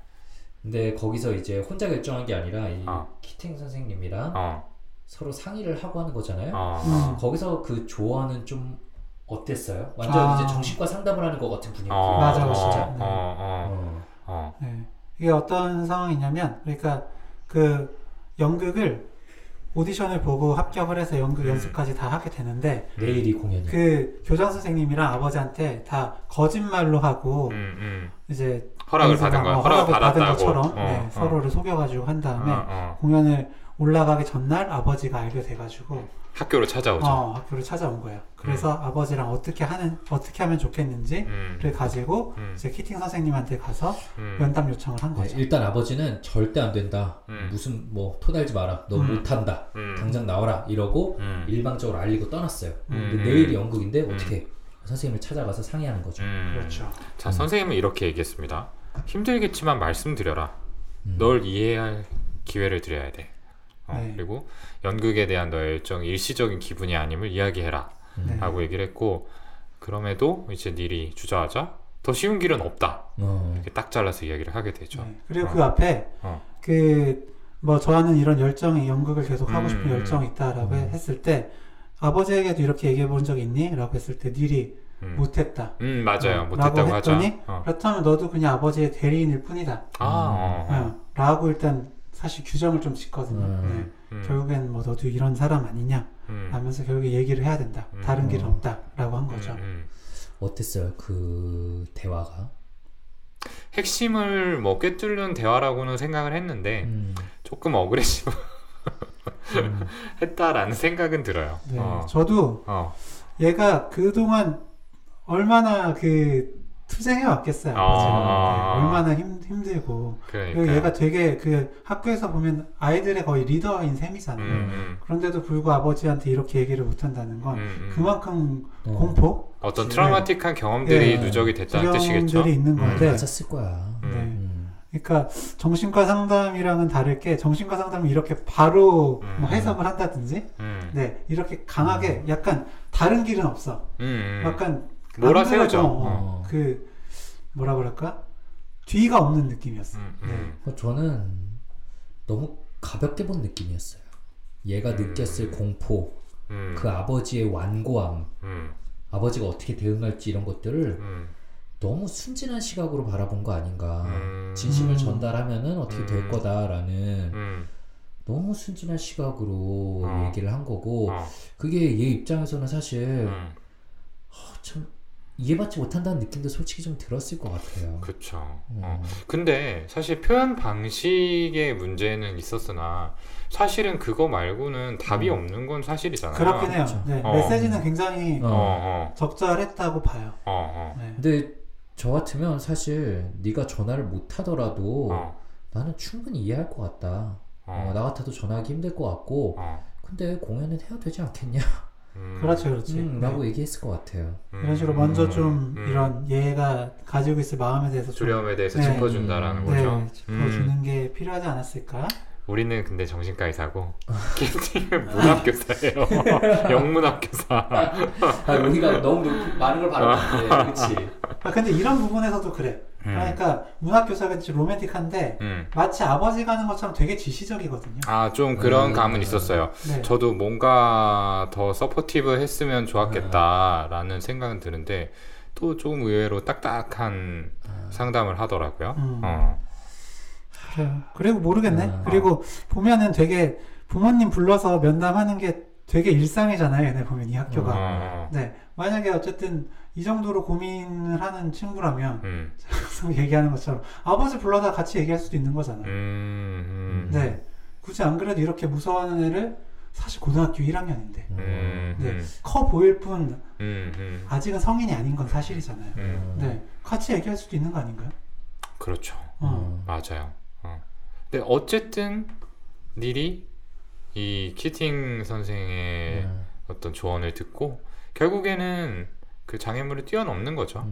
근데 거기서 이제 혼자 결정한 게 아니라 이 키팅 선생님이랑 서로 상의를 하고 하는 거잖아요. 거기서 그 조언은 좀 어땠어요? 완전 이제 정신과 상담을 하는 것 같은 분위기. 맞아요, 진짜. 네. 이게 어떤 상황이냐면, 그러니까 그 연극을 오디션을 보고 합격을 해서 연극 연습까지 다 하게 되는데, 내일이 공연이. 그 교장 선생님이랑 아버지한테 다 거짓말로 하고 이제 허락을 받은 거야. 허락을 받은 것처럼 네, 서로를 속여가지고 한 다음에 공연을 올라가기 전날 아버지가 알게 돼가지고 학교로 찾아오죠. 학교를 찾아온 거예요. 그래서 아버지랑 어떻게 하면 좋겠는지를 가지고 이제 키팅 선생님한테 가서 면담 요청을 한 거죠. 네, 일단 아버지는 절대 안 된다. 무슨 뭐 토달지 마라. 너 못한다. 당장 나와라. 이러고 일방적으로 알리고 떠났어요. 근데 내일이 연극인데 어떻게 선생님을 찾아가서 상의하는 거죠. 그렇죠. 자, 선생님은 이렇게 얘기했습니다. 힘들겠지만 말씀드려라. 널 이해할 기회를 드려야 돼. 네. 그리고 연극에 대한 너의 열정이 일시적인 기분이 아님을 이야기해라 라고 얘기를 했고, 그럼에도 이제 닐이 주저하자 더 쉬운 길은 없다 이렇게 딱 잘라서 이야기를 하게 되죠. 네. 그리고 그 앞에 그 뭐 저와는 이런 열정이 연극을 계속 하고 싶은 열정이 있다라고 했을 때, 아버지에게도 이렇게 얘기해 본 적이 있니? 라고 했을 때 닐이 못했다. 맞아요. 못했다고 하자. 그렇다면 너도 그냥 아버지의 대리인일 뿐이다. 라고 일단 사실 규정을 좀 짓거든요. 네. 결국엔 뭐 너도 이런 사람 아니냐 하면서 결국에 얘기를 해야 된다. 다른 길은 없다 라고 한 거죠. 어땠어요 그 대화가? 핵심을 뭐 꿰뚫는 대화라고는 생각을 했는데 조금 어그레시브 했다라는 생각은 들어요. 네, 저도 얘가 그동안 얼마나 그 투쟁해 왔겠어요. 네, 얼마나 힘들고. 그리고 얘가 되게 그 학교에서 보면 아이들의 거의 리더인 셈이잖아요. 그런데도 불구하고 아버지한테 이렇게 얘기를 못한다는 건 그만큼 공포? 어떤 트라우마틱한 경험들이 누적이 됐다는 뜻이겠죠. 경험들이 있는 건데. 맞았을 거야. 네. 그러니까 정신과 상담이랑은 다르게 정신과 상담은 이렇게 바로 뭐 해석을 한다든지 네, 이렇게 강하게 약간 다른 길은 없어. 약간 뭐라 세우죠. 그 뭐라 그럴까? 뒤가 없는 느낌이었어요. 네. 저는 너무 가볍게 본 느낌이었어요. 얘가 느꼈을 공포, 그 아버지의 완고함, 아버지가 어떻게 대응할지 이런 것들을 너무 순진한 시각으로 바라본 거 아닌가. 진심을 전달하면은 어떻게 될 거다라는 너무 순진한 시각으로 얘기를 한 거고, 그게 얘 입장에서는 사실 참 이해받지 못한다는 느낌도 솔직히 좀 들었을 것 같아요. 그쵸. 근데 사실 표현 방식의 문제는 있었으나 사실은 그거 말고는 답이 없는 건 사실이잖아요. 그렇긴 해요. 네, 메시지는 굉장히 적절했다고 봐요. 네. 근데 저 같으면 사실 네가 전화를 못 하더라도 나는 충분히 이해할 것 같다. 나 같아도 전화하기 힘들 것 같고 근데 공연은 해야 되지 않겠냐? 그렇죠, 그렇지. 라고 네. 얘기했을 것 같아요. 이런 식으로 먼저 좀 이런 얘가 가지고 있을 마음에 대해서 두려움에 대해서 네. 짚어준다라는 거죠. 네, 짚어주는 게 필요하지 않았을까? 우리는 근데 정신과 의사고 키팅은 문학교사예요. 영문학교사. 아니, 우리가 너무 많은 걸 바라봤는데, 그렇지. 아, 근데 이런 부분에서도 그래. 그러니까 문학교사가 진짜 로맨틱한데 마치 아버지가 하는 것처럼 되게 지시적이거든요. 아, 좀 그런 감은 있었어요. 네. 저도 뭔가 더 서포티브 했으면 좋았겠다라는 생각은 드는데 또 조금 의외로 딱딱한 상담을 하더라고요. 그래요. 그리고 모르겠네. 그리고 보면은 되게 부모님 불러서 면담하는 게 되게 일상이잖아요. 얘네 보면 이 학교가. 네. 만약에 어쨌든 이 정도로 고민을 하는 친구라면 항상 얘기하는 것처럼 아버지 불러다 같이 얘기할 수도 있는 거잖아요. 네. 굳이 안 그래도 이렇게 무서워하는 애를 사실 고등학교 1학년인데 네. 커 보일 뿐 아직은 성인이 아닌 건 사실이잖아요. 네. 같이 얘기할 수도 있는 거 아닌가요? 그렇죠. 맞아요. 근데 어쨌든 닐이 이 키팅 선생의 어떤 조언을 듣고 결국에는 그 장애물을 뛰어넘는 거죠.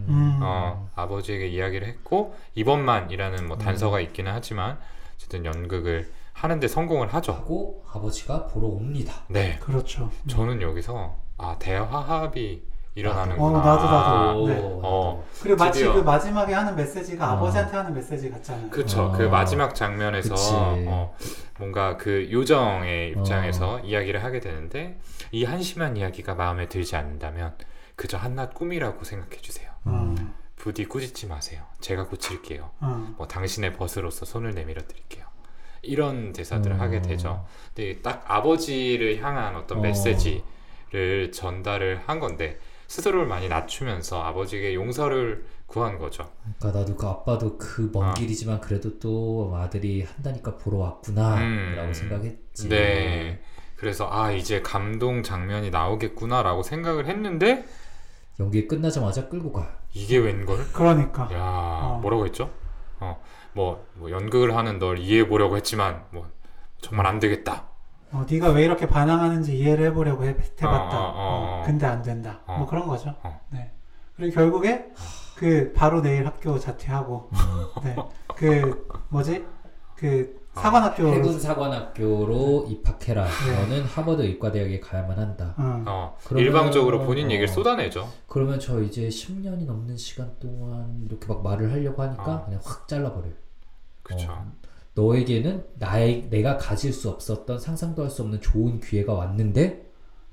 아버지에게 이야기를 했고 이번만이라는 뭐 단서가 있기는 하지만 어쨌든 연극을 하는데 성공을 하죠. 하고 아버지가 보러 옵니다. 네, 그렇죠. 저는 여기서 아 대화합이 일어나는구나. 나도. 네. 그리고 마치 드디어. 그 마지막에 하는 메시지가 아버지한테 하는 메시지 같잖아요. 그쵸. 그 마지막 장면에서 뭔가 그 요정의 입장에서 이야기를 하게 되는데 이 한심한 이야기가 마음에 들지 않는다면 그저 한낱 꿈이라고 생각해주세요. 부디 꾸짖지 마세요. 제가 고칠게요. 뭐 당신의 벗으로서 손을 내밀어 드릴게요. 이런 대사들을 하게 되죠. 근데 딱 아버지를 향한 어떤 메시지를 전달을 한 건데 스스로를 많이 낮추면서 아버지에게 용서를 구한 거죠. 그러니까 나도 그 아빠도 그 먼 길이지만 그래도 또 아들이 한다니까 보러 왔구나 라고 생각했지. 네. 그래서 아 이제 감동 장면이 나오겠구나 라고 생각을 했는데 연기 끝나자마자 끌고 가요. 이게 웬걸? 그러니까 야 뭐라고 했죠? 뭐 연극을 하는 널 이해해보려고 했지만 뭐 정말 안되겠다. 네가 왜 이렇게 반항하는지 이해를 해보려고 해봤다. 근데 안 된다. 뭐 그런 거죠. 네. 그리고 결국에 그 바로 내일 학교 자퇴하고, 네. 그 뭐지 그 사관학교 해군 사관학교로 입학해라. 너는 하버드 의과대학에 가야만 한다. 그러면, 일방적으로 본인 얘기를 쏟아내죠. 그러면 저 이제 10년이 넘는 시간 동안 이렇게 막 말을 하려고 하니까 그냥 확 잘라버려요. 그쵸. 너에게는 내가 가질 수 없었던 상상도 할 수 없는 좋은 기회가 왔는데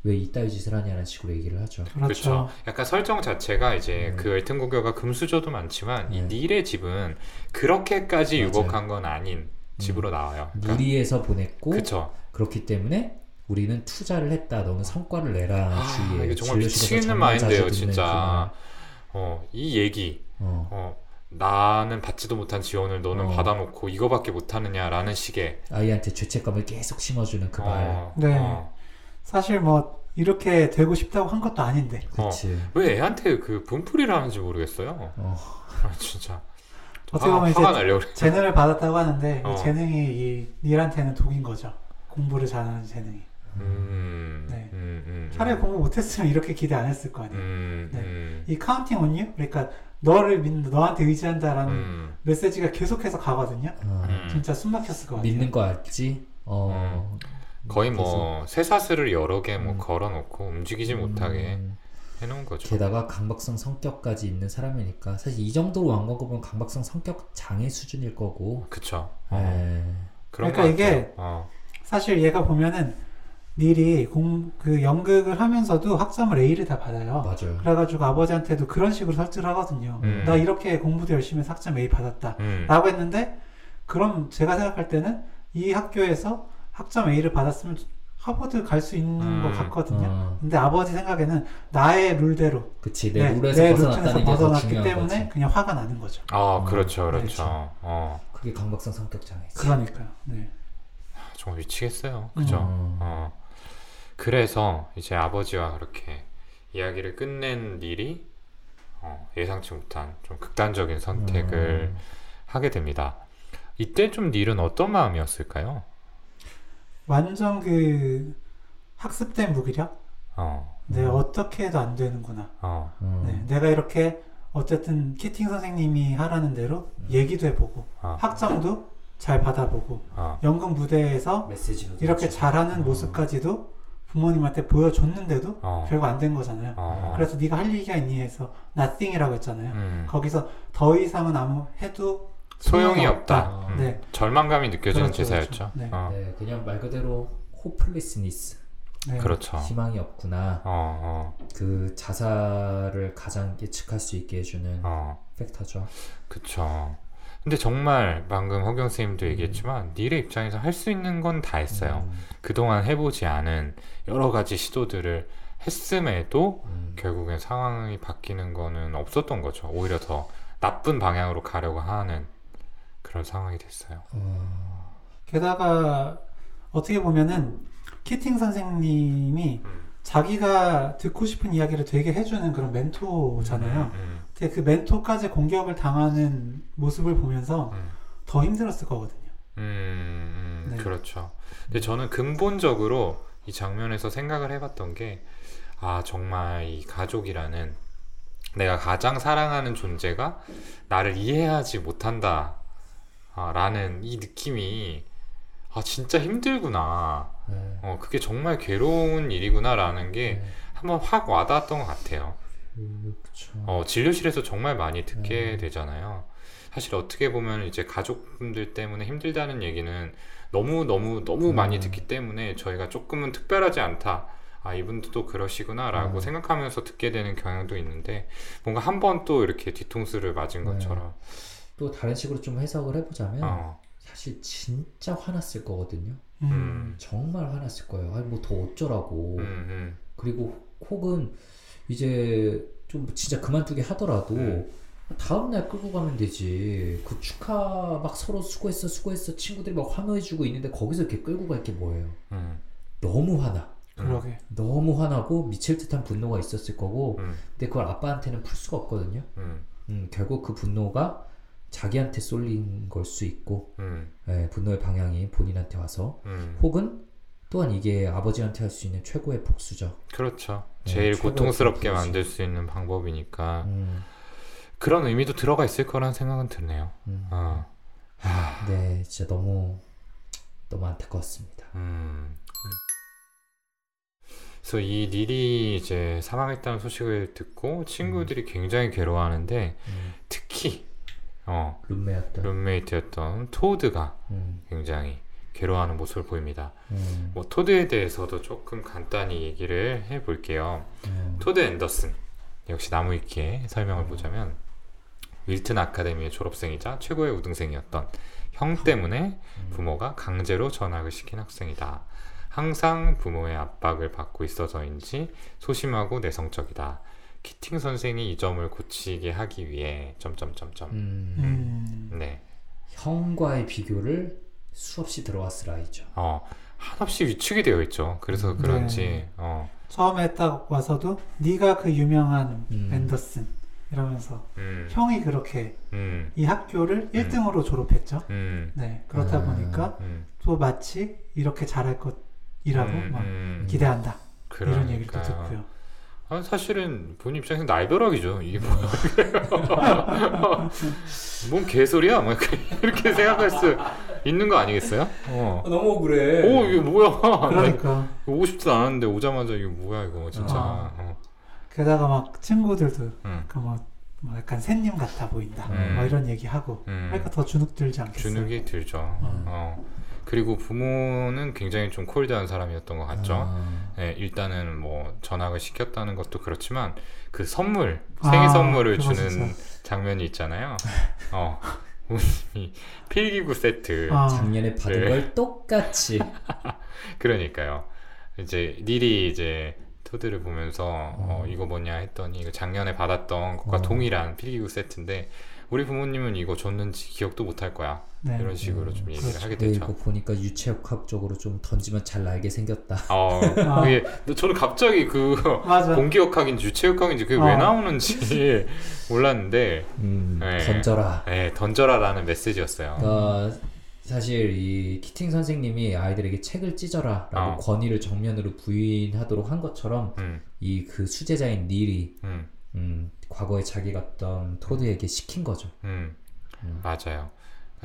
왜 이따위 짓을 하냐는 식으로 얘기를 하죠. 그렇죠. 약간 설정 자체가 이제 그 웰튼 고교가 금수저도 많지만 이 닐의 집은 그렇게까지 유복한 건 아닌 집으로 나와요. 무리해서 보냈고 그쵸. 그렇기 때문에 우리는 투자를 했다. 너는 성과를 내라. 이게 정말 미치겠는 마인드예요. 진짜 이 얘기 나는 받지도 못한 지원을 너는 받아놓고 이거밖에 못하느냐라는 식의 아이한테 죄책감을 계속 심어주는 그 말. 네. 사실 뭐 이렇게 되고 싶다고 한 것도 아닌데. 그치. 왜 애한테 그 분풀이를 하는지 모르겠어요. 진짜 어떻게 보면 이제 재능을 받았다고 하는데 이 재능이 닐한테는 독인 거죠. 공부를 잘하는 재능이. 네. 차라리 공부 못했으면 이렇게 기대 안 했을 거 아니에요. 네. 이 카운팅 온 유, 그러니까 너를 믿는, 너한테 의지한다라는 메시지가 계속해서 가거든요. 진짜 숨 막혔을 거 아니에요. 믿는 거 알지? 거의 뭐 쇠사슬을 여러 개 뭐 걸어놓고 움직이지 못하게 해놓은 거죠. 게다가 강박성 성격까지 있는 사람이니까 사실 이 정도로 완곡은 강박성 성격 장애 수준일 거고. 그쵸. 그러니까 이게 사실 얘가 보면은 닐이 그 연극을 하면서도 학점을 A를 다 받아요. 맞아요. 그래가지고 아버지한테도 그런 식으로 설득을 하거든요. 나 이렇게 공부도 열심히 해서 학점 A 받았다 라고 했는데, 그럼 제가 생각할 때는 이 학교에서 학점 A를 받았으면 하버드 갈 수 있는 것 같거든요. 근데 아버지 생각에는 나의 룰대로, 그치, 내 룰에서 벗어났기 때문에 거지. 그냥 화가 나는 거죠. 그렇죠, 그렇죠. 그렇죠. 그게 강박성 성격 장애지. 그러니까요. 네. 정말 미치겠어요. 그죠? 그래서 이제 아버지와 그렇게 이야기를 끝낸 닐이 예상치 못한 좀 극단적인 선택을 하게 됩니다. 이때 좀 닐은 어떤 마음이었을까요? 완전 그 학습된 무기력? 내가 어떻게 해도 안 되는구나. 네, 내가 이렇게 어쨌든 키팅 선생님이 하라는 대로 얘기도 해보고 학점도 잘 받아보고 연극 무대에서 이렇게 그렇죠. 잘하는 모습까지도 부모님한테 보여줬는데도 결국 안 된 거잖아요. 그래서 네가 할 얘기가 있니 해서 nothing이라고 했잖아요. 거기서 더 이상은 아무 해도 소용이 없다. 네. 절망감이 느껴지는 그렇죠, 제사였죠. 그렇죠. 네. 네, 그냥 말 그대로 hopelessness. 네. 그렇죠. 희망이 없구나. 그 자살을 가장 예측할 수 있게 해주는 팩터죠. 그렇죠. 근데 정말 방금 허경 선생님도 얘기했지만 닐의 입장에서 할 수 있는 건 다 했어요. 그동안 해보지 않은 여러 가지 시도들을 했음에도 결국엔 상황이 바뀌는 거는 없었던 거죠. 오히려 더 나쁜 방향으로 가려고 하는 그런 상황이 됐어요. 게다가 어떻게 보면은 키팅 선생님이 자기가 듣고 싶은 이야기를 되게 해주는 그런 멘토잖아요. 근데 그 멘토까지 공격을 당하는 모습을 보면서 더 힘들었을 거거든요. 네. 그렇죠. 근데 저는 근본적으로 이 장면에서 생각을 해봤던 게, 정말 이 가족이라는 내가 가장 사랑하는 존재가 나를 이해하지 못한다 라는 이 느낌이 진짜 힘들구나. 네. 그게 정말 괴로운 일이구나 라는 게 한번 확 와닿았던 것 같아요. 그쵸. 진료실에서 정말 많이 듣게 되잖아요. 사실 어떻게 보면 이제 가족분들 때문에 힘들다는 얘기는 너무 많이 듣기 때문에 저희가 조금은 특별하지 않다, 이분도 그러시구나 라고 생각하면서 듣게 되는 경향도 있는데, 뭔가 한번 또 이렇게 뒤통수를 맞은 것처럼. 또 다른 식으로 좀 해석을 해보자면 사실 진짜 화났을 거거든요. 정말 화났을 거예요. 아니 뭐 더 어쩌라고. 그리고 혹은 이제 좀 진짜 그만두게 하더라도 다음날 끌고 가면 되지. 그 축하 막 서로 수고했어 친구들이 막 환호해주고 있는데 거기서 이렇게 끌고 갈 게 뭐예요. 너무 화나. 그러게. 너무 화나고 미칠 듯한 분노가 있었을 거고 근데 그걸 아빠한테는 풀 수가 없거든요. 결국 그 분노가 자기한테 쏠린 걸 수 있고 예, 분노의 방향이 본인한테 와서 혹은 또한 이게 아버지한테 할 수 있는 최고의 복수죠. 그렇죠. 예, 제일 고통스럽게 복수. 만들 수 있는 방법이니까 그런 의미도 들어가 있을 거란 생각은 드네요. 네, 진짜 너무 안타까웠습니다. 그래서 이 닐이 이제 사망했다는 소식을 듣고 친구들이 굉장히 괴로워하는데 특히 룸메이트였던 토드가 굉장히 괴로워하는 모습을 보입니다. 뭐 토드에 대해서도 조금 간단히 얘기를 해볼게요. 토드 앤더슨, 역시 나무위키의 설명을 보자면 윌튼 아카데미의 졸업생이자 최고의 우등생이었던 형 때문에 부모가 강제로 전학을 시킨 학생이다. 항상 부모의 압박을 받고 있어서인지 소심하고 내성적이다. 키팅 선생이 이 점을 고치게 하기 위해 네. 형과의 비교를 수없이 들어왔을 아이죠. 한없이 위축이 되어 있죠. 그래서 그런지 네. 처음에 딱 와서도 네가 그 유명한 앤더슨 이러면서 형이 그렇게 이 학교를 1등으로 졸업했죠. 네. 그렇다 보니까 또 마치 이렇게 잘할 것 이라고 막 기대한다. 그러니까. 이런 얘기도 듣고요. 아, 사실은 본인 입장에서 날벼락이죠. 이게 뭐야? 뭔 개소리야? 막 이렇게 생각할 수 있는 거 아니겠어요? 어. 너무 그래. 오, 이게 뭐야? 그러니까. 오고 싶지도 않았는데 오자마자 이게 뭐야 이거 진짜. 어. 어. 게다가 막 친구들도 그 뭐 약간 샌님 같아 보인다. 뭐 이런 얘기하고. 그러니까 더 주눅 들지 않겠어요? 주눅이 들죠. 어. 그리고 부모는 굉장히 좀 콜드한 사람이었던 것 같죠. 예, 일단은 뭐 전학을 시켰다는 것도 그렇지만 그 선물, 생일 선물을 주는 진짜. 장면이 있잖아요. 어, 우리 필기구 세트. 작년에 받은 걸 똑같이. 그러니까요. 이제 닐이 이제 토드를 보면서 이거 뭐냐 했더니 이거 작년에 받았던 것과 동일한 필기구 세트인데 우리 부모님은 이거 줬는지 기억도 못할 거야. 네. 이런 식으로 좀 얘기를 그렇죠. 하게 되죠. 이거 보니까 유체역학적으로 좀 던지면 잘 날게 생겼다. 그게 저는 갑자기 그 공기역학인지 유체역학인지 그게 왜 나오는지 몰랐는데 네. 던져라. 네, 던져라라는 메시지였어요. 사실 이 키팅 선생님이 아이들에게 책을 찢어라라고 권위를 정면으로 부인하도록 한 것처럼 이 그 수제자인 닐이 과거에 자기 같던 토드에게 시킨 거죠. 맞아요.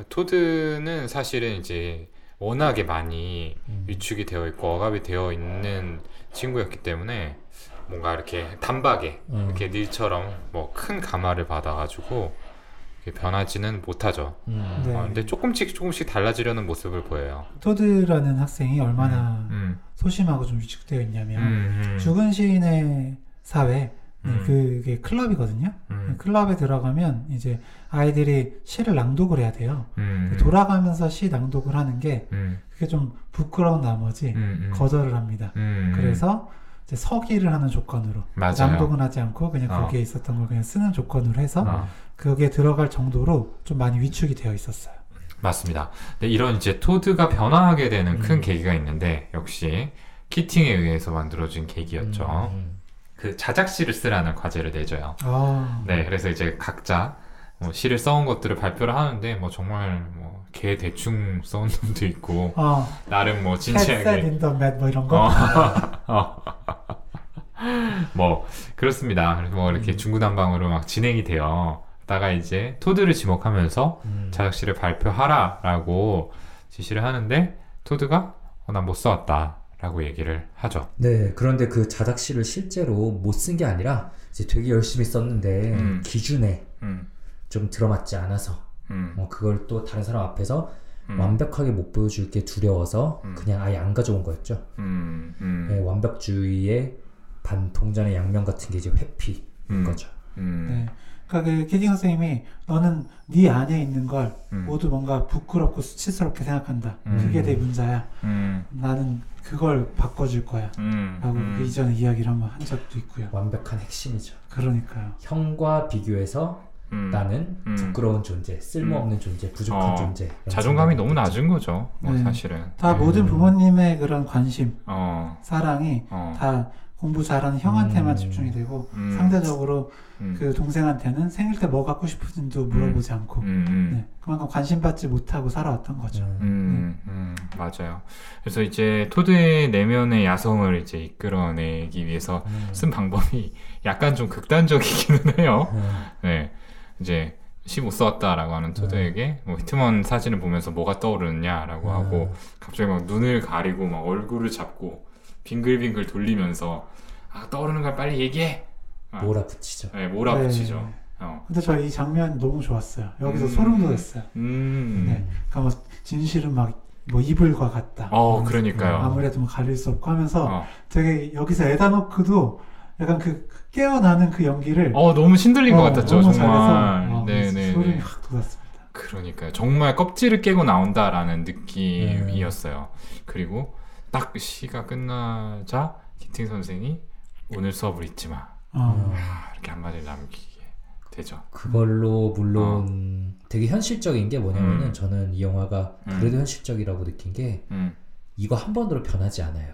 토드는 사실은 이제 워낙에 많이 위축이 되어 있고 억압이 되어 있는 친구였기 때문에 뭔가 이렇게 단박에 이렇게 닐처럼 뭐 큰 감화를 받아가지고 변하지는 못하죠. 근데 조금씩 달라지려는 모습을 보여요. 토드라는 학생이 얼마나 소심하고 좀 위축되어 있냐면 죽은 시인의 사회 그게 클럽이거든요. 클럽에 들어가면 이제 아이들이 시를 낭독을 해야 돼요. 돌아가면서 시 낭독을 하는 게 그게 좀 부끄러운 나머지 거절을 합니다. 그래서 이제 서기를 하는 조건으로 낭독은 하지 않고 그냥 거기에 있었던 걸 그냥 쓰는 조건으로 해서 거기에 들어갈 정도로 좀 많이 위축이 되어 있었어요. 맞습니다. 네, 이런 이제 토드가 변화하게 되는 큰 계기가 있는데 역시 키팅에 의해서 만들어진 계기였죠. 그 자작시를 쓰라는 과제를 내줘요. 네, 그래서 이제 각자 뭐 시를 써온 것들을 발표를 하는데 뭐 정말 뭐 개 대충 써온 놈도 있고 나름 뭐 진지하게 햇살 인더맷 뭐 이런 거 뭐 그렇습니다. 그래서 뭐 이렇게 중구난방으로 막 진행이 돼요. 다가 이제 토드를 지목하면서 자작시를 발표하라라고 지시를 하는데 토드가 난 못 써왔다. 라고 얘기를 하죠. 네, 그런데 그 자작시를 실제로 못 쓴 게 아니라 이제 되게 열심히 썼는데 기준에 좀 들어맞지 않아서 그걸 또 다른 사람 앞에서 완벽하게 못 보여줄 게 두려워서 그냥 아예 안 가져온 거였죠. 네, 완벽주의의 반동전의 양면 같은 게 이제 회피인 거죠. 네. 그러니까 그 키팅 선생님이 너는 네 안에 있는 걸 모두 뭔가 부끄럽고 수치스럽게 생각한다. 그게 내 문제야. 나는 그걸 바꿔줄 거야. 라고 그 이전에 이야기를 한번 한 적도 있고요. 완벽한 핵심이죠. 그러니까요. 형과 비교해서 나는 부끄러운 존재, 쓸모없는 존재, 부족한 존재. 자존감이 너무 낮은 거죠. 네. 사실은. 다 모든 부모님의 그런 관심, 사랑이 다 공부 잘하는 형한테만 집중이 되고 상대적으로 그 동생한테는 생일 때 뭐 갖고 싶은지도 물어보지 않고 네, 그만큼 관심받지 못하고 살아왔던 거죠. 맞아요. 그래서 이제 토드의 내면의 야성을 이제 이끌어내기 위해서 쓴 방법이 약간 좀 극단적이기는 해요. 네, 이제 시 못 써왔다라고 하는 토드에게 뭐 휘트먼 사진을 보면서 뭐가 떠오르느냐라고 하고 갑자기 막 눈을 가리고 막 얼굴을 잡고 빙글빙글 돌리면서 떠오르는 걸 빨리 얘기해! 몰아붙이죠. 네, 몰아붙이죠. 근데 저 이 장면 너무 좋았어요. 여기서 소름 돋았어요. 네, 그러니까 뭐 진실은 막 뭐 이불과 같다. 그러니까요. 아무래도 뭐 가릴 수 없고 하면서 되게 여기서 에다 놓고도 약간 그 깨어나는 그 연기를 너무 신들린 것 같았죠. 너무 정말. 네네. 소름이 확 돋았습니다. 그러니까요. 정말 껍질을 깨고 나온다라는 느낌이었어요. 그리고 딱 시가 끝나자 키팅 선생이 오늘 수업을 잊지 마. 이렇게 한마디를 남기게 되죠. 그걸로 물론 되게 현실적인 게 뭐냐면은 저는 이 영화가 그래도 현실적이라고 느낀 게 이거 한 번으로 변하지 않아요.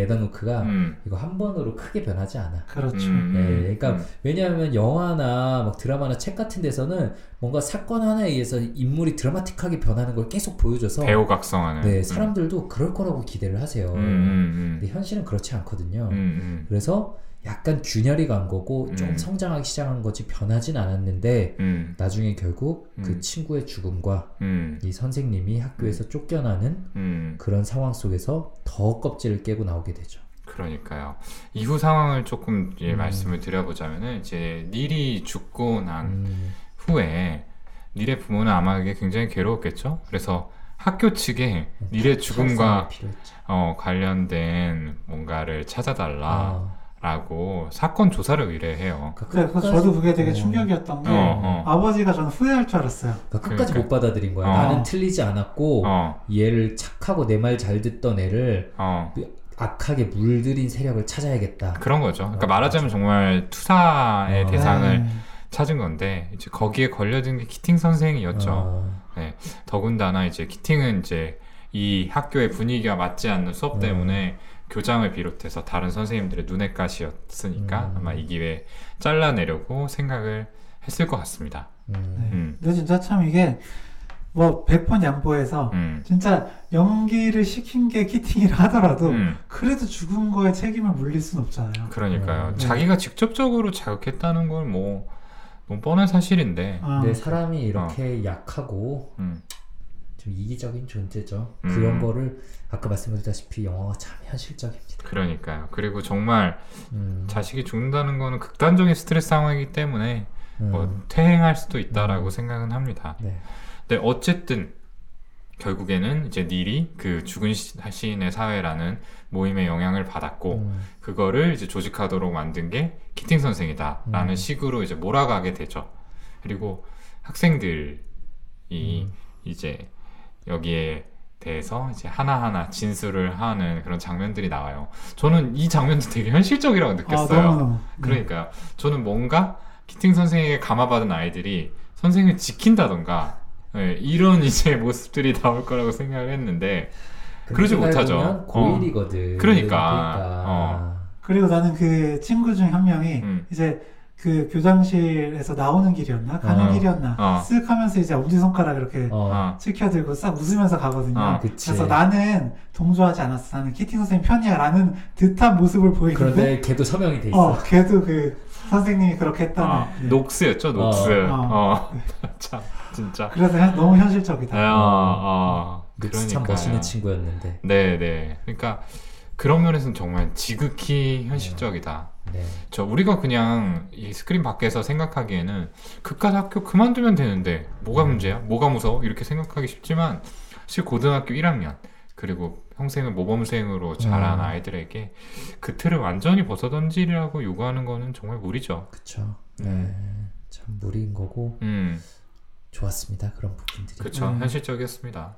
에다노크가 이거 한 번으로 크게 변하지 않아. 그렇죠. 네, 그러니까 왜냐하면 영화나 막 드라마나 책 같은 데서는 뭔가 사건 하나에 의해서 인물이 드라마틱하게 변하는 걸 계속 보여줘서 배우 각성하는. 네, 사람들도 그럴 거라고 기대를 하세요. 근데 현실은 그렇지 않거든요. 그래서 약간 균열이 간 거고 좀 성장하기 시작한 거지 변하진 않았는데 나중에 결국 그 친구의 죽음과 이 선생님이 학교에서 쫓겨나는 그런 상황 속에서 더 껍질을 깨고 나오게 되죠. 그러니까요. 이후 상황을 조금 말씀을 드려보자면은 이제 닐이 죽고 난 후에 닐의 부모는 아마 이게 굉장히 괴로웠겠죠. 그래서 학교 측에 닐의 죽음과 관련된 뭔가를 찾아달라. 라고 사건 조사를 의뢰해요. 그러니까 저도 그게 되게 충격이었던 게 아버지가 전 후회할 줄 알았어요. 그러니까 끝까지 못 받아들인 거야. 나는 틀리지 않았고 얘를 착하고 내 말 잘 듣던 애를 악하게 물들인 세력을 찾아야겠다. 그런 거죠. 그러니까 말하자면 정말 투사의 대상을 찾은 건데 이제 거기에 걸려든 게 키팅 선생이었죠. 네. 더군다나 이제 키팅은 이제 이 학교의 분위기와 맞지 않는 수업 때문에 교장을 비롯해서 다른 선생님들의 눈에 가시였으니까 아마 이 기회에 잘라내려고 생각을 했을 것 같습니다. 네. 근데 진짜 참 이게 뭐 100번 양보해서 진짜 연기를 시킨 게 키팅이라 하더라도 그래도 죽은 거에 책임을 물릴 순 없잖아요. 그러니까요. 자기가 직접적으로 자극했다는 건 뭐 너무 뻔한 사실인데 근데 사람이 이렇게 약하고 좀 이기적인 존재죠. 그런 거를 아까 말씀드렸다시피 영화가 참 현실적입니다. 그러니까요. 그리고 정말 자식이 죽는다는 거는 극단적인 스트레스 상황이기 때문에 뭐 퇴행할 수도 있다라고 생각은 합니다. 네. 근데 어쨌든 결국에는 이제 닐이 그 죽은 시인의 사회라는 모임의 영향을 받았고 그거를 이제 조직하도록 만든 게 키팅 선생이다라는 식으로 이제 몰아가게 되죠. 그리고 학생들이 이제 여기에 대해서 이제 하나하나 진술을 하는 그런 장면들이 나와요. 저는 이 장면도 되게 현실적이라고 느꼈어요. 너무. 그러니까요. 저는 뭔가 키팅 선생에게 감화받은 아이들이 선생을 지킨다던가 네, 이런 이제 모습들이 나올 거라고 생각을 했는데 그러지 못하죠. 고1이거든. 그러니까. 그리고 나는 그 친구 중에 한 명이 이제 그 교장실에서 나오는 길이었나? 가는 길이었나? 쓱 하면서 이제 엄지손가락 이렇게 치켜들고 싹 웃으면서 가거든요. 그래서 나는 동조하지 않았어. 나는 키팅 선생님 편이야. 라는 듯한 모습을 보이는데. 그런데 걔도 서명이 돼 있어. 걔도 그 선생님이 그렇게 했다는. 네. 녹스였죠, 녹스. 참, 진짜. 그래서 너무 현실적이다. 녹스 참 멋있는 친구였는데. 네네. 그러니까 그런 면에서는 정말 지극히 현실적이다. 네. 우리가 그냥 이 스크린 밖에서 생각하기에는 그깟 학교 그만두면 되는데 뭐가 문제야? 뭐가 무서워? 이렇게 생각하기 쉽지만 사실 고등학교 1학년 그리고 평생을 모범생으로 자란 아이들에게 그 틀을 완전히 벗어던지라고 요구하는 거는 정말 무리죠. 그쵸. 네. 참 무리인 거고 좋았습니다. 그런 부분들이. 그쵸. 현실적이었습니다.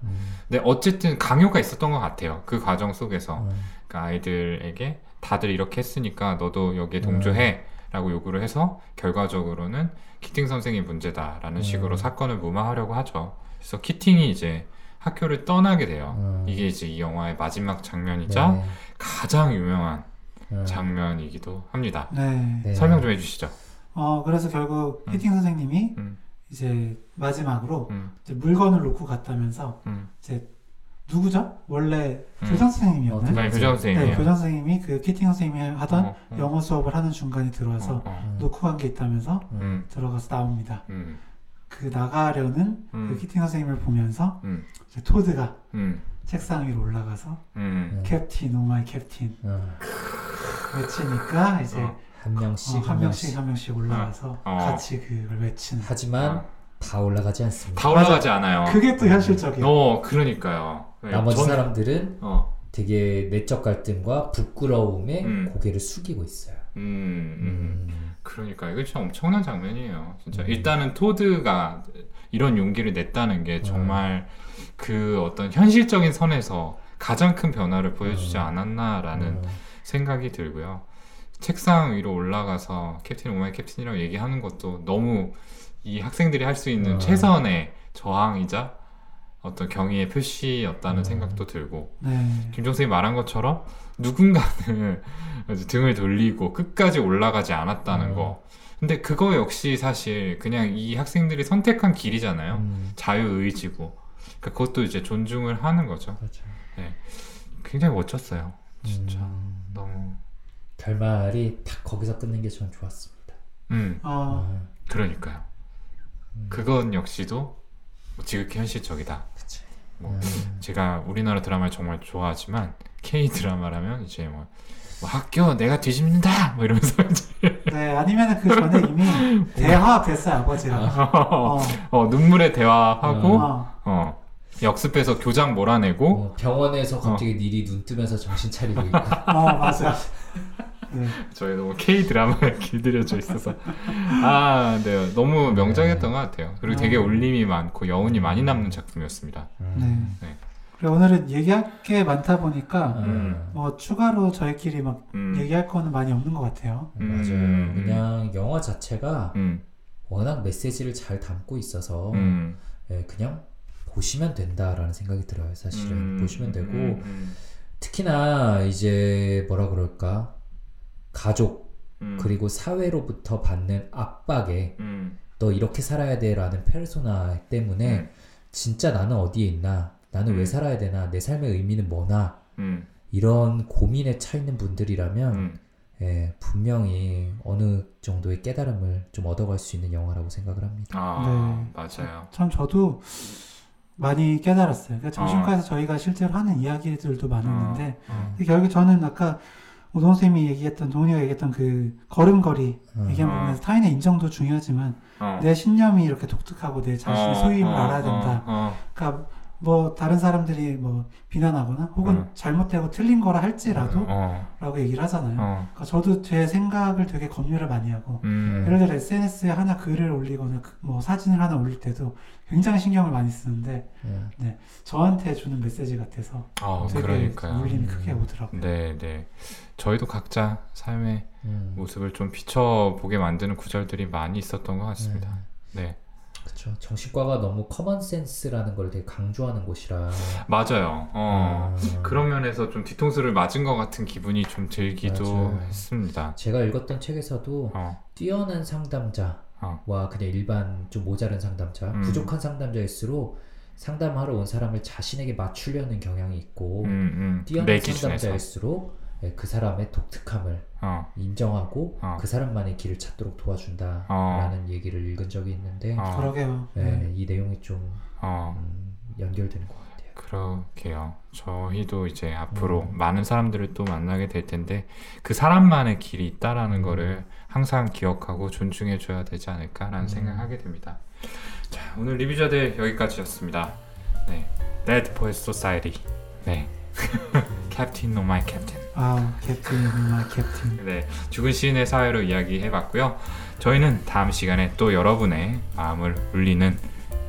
근데 어쨌든 강요가 있었던 것 같아요. 그 과정 속에서 그러니까 아이들에게 다들 이렇게 했으니까 너도 여기에 동조해 라고 요구를 해서 결과적으로는 키팅 선생이 문제다 라는 식으로 사건을 무마하려고 하죠. 그래서 키팅이 이제 학교를 떠나게 돼요. 이게 이제 이 영화의 마지막 장면이자 가장 유명한 장면이기도 합니다. 네. 설명 좀 해주시죠. 그래서 결국 키팅 선생님이 이제 마지막으로 이제 물건을 놓고 갔다면서 이제 누구죠? 원래 교장 선생님이었나요? 교장 선생님이요. 네, 교장 선생님이 그 키팅 선생님이 하던 영어 수업을 하는 중간에 들어와서 놓고 간 게 있다면서 들어가서 나옵니다. 그 나가려는 그 키팅 선생님을 보면서 이제 토드가 책상 위로 올라가서 캡틴, 오마이 캡틴 외치니까 이제 한 명씩 올라가서 같이 그걸 외치는. 하지만 다 올라가지 않습니다. 다 올라가지 않아요. 그게 또 현실적이에요. 그러니까요. 나머지 사람들은 되게 내적 갈등과 부끄러움에 고개를 숙이고 있어요. 그러니까 이거 참 엄청난 장면이에요. 진짜 일단은 토드가 이런 용기를 냈다는 게 정말 그 어떤 현실적인 선에서 가장 큰 변화를 보여주지 않았나라는 생각이 들고요. 책상 위로 올라가서 캡틴 오마이 캡틴이라고 얘기하는 것도 너무 이 학생들이 할 수 있는 최선의 저항이자 어떤 경의의 표시였다는 생각도 들고, 네. 김종생이 말한 것처럼 누군가는 등을 돌리고 끝까지 올라가지 않았다는 거. 근데 그거 역시 사실 그냥 이 학생들이 선택한 길이잖아요. 자유의지고. 그러니까 그것도 이제 존중을 하는 거죠. 네. 굉장히 멋졌어요. 진짜 너무 결말이 딱 거기서 끝낸 게 전 좋았습니다. 그러니까요. 그건 역시도 뭐 지극히 현실적이다. 그치. 뭐 제가 우리나라 드라마를 정말 좋아하지만 K 드라마라면 이제 뭐 학교 내가 뒤집는다 뭐 이러면서 이제 네 아니면은 그 전에 이미 대화됐어요 아버지랑 눈물의 대화하고 역습해서 교장 몰아내고 병원에서 갑자기 닐이 눈 뜨면서 정신 차리고 있고 맞아. 네. 저희 너무 K 드라마에 길들여져 있어서 네 너무 명작이었던 것 같아요. 그리고 되게 울림이 많고 여운이 많이 남는 작품이었습니다. 네. 그리고 오늘은 얘기할 게 많다 보니까 뭐 추가로 저희끼리 막 얘기할 거는 많이 없는 것 같아요. 맞아요. 그냥 영화 자체가 워낙 메시지를 잘 담고 있어서 그냥 보시면 된다라는 생각이 들어요. 사실은 보시면 되고 특히나 이제 뭐라 그럴까 가족 그리고 사회로부터 받는 압박에 너 이렇게 살아야 돼 라는 페르소나 때문에 진짜 나는 어디에 있나 나는 왜 살아야 되나 내 삶의 의미는 뭐나 이런 고민에 차 있는 분들이라면 예, 분명히 어느 정도의 깨달음을 좀 얻어갈 수 있는 영화라고 생각을 합니다. 네. 맞아요. 참 저도 많이 깨달았어요. 그러니까 정신과에서 저희가 실제로 하는 이야기들도 많았는데 결국 저는 아까 오동훈 쌤이 얘기했던, 동훈이가 얘기했던 그 걸음걸이 얘기한 부분에서 타인의 인정도 중요하지만 내 신념이 이렇게 독특하고 내 자신의 소유임을 알아야 된다. 그러니까 뭐 다른 사람들이 뭐 비난하거나 혹은 잘못되고 틀린 거라 할지라도 라고 얘기를 하잖아요. 그러니까 저도 제 생각을 되게 검열을 많이 하고 예를 들어 SNS에 하나 글을 올리거나 뭐 사진을 하나 올릴 때도 굉장히 신경을 많이 쓰는데 네, 저한테 주는 메시지 같아서 되게 울림이 크게 오더라고요. 네. 저희도 각자 삶의 모습을 좀 비춰보게 만드는 구절들이 많이 있었던 것 같습니다. 네. 그렇죠. 정신과가 너무 커먼 센스라는 걸 되게 강조하는 곳이라 맞아요. 그런 면에서 좀 뒤통수를 맞은 것 같은 기분이 좀 들기도 했습니다. 제가 읽었던 책에서도 뛰어난 상담자와 그냥 일반 좀 모자른 상담자, 부족한 상담자일수록 상담하러 온 사람을 자신에게 맞추려는 경향이 있고 뛰어난 상담자일수록 그 사람의 독특함을 인정하고 그 사람만의 길을 찾도록 도와준다 라는 얘기를 읽은 적이 있는데 그러게요. 네, 이 내용이 좀 연결되는 것 같아요. 그러게요. 저희도 이제 앞으로 많은 사람들을 또 만나게 될 텐데 그 사람만의 길이 있다라는 거를 항상 기억하고 존중해줘야 되지 않을까라는 생각하게 됩니다. 자, 오늘 리뷰자들 여기까지였습니다. 네, Dead Poets Society. 네. 캡틴 오마이 캡틴. 캡틴 오마이 캡틴. 네, 죽은 시인의 사회로 이야기해봤고요. 저희는 다음 시간에 또 여러분의 마음을 울리는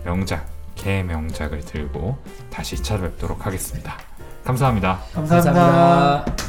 명작, 개명작을 들고 다시 찾아뵙도록 하겠습니다. 감사합니다. 감사합니다.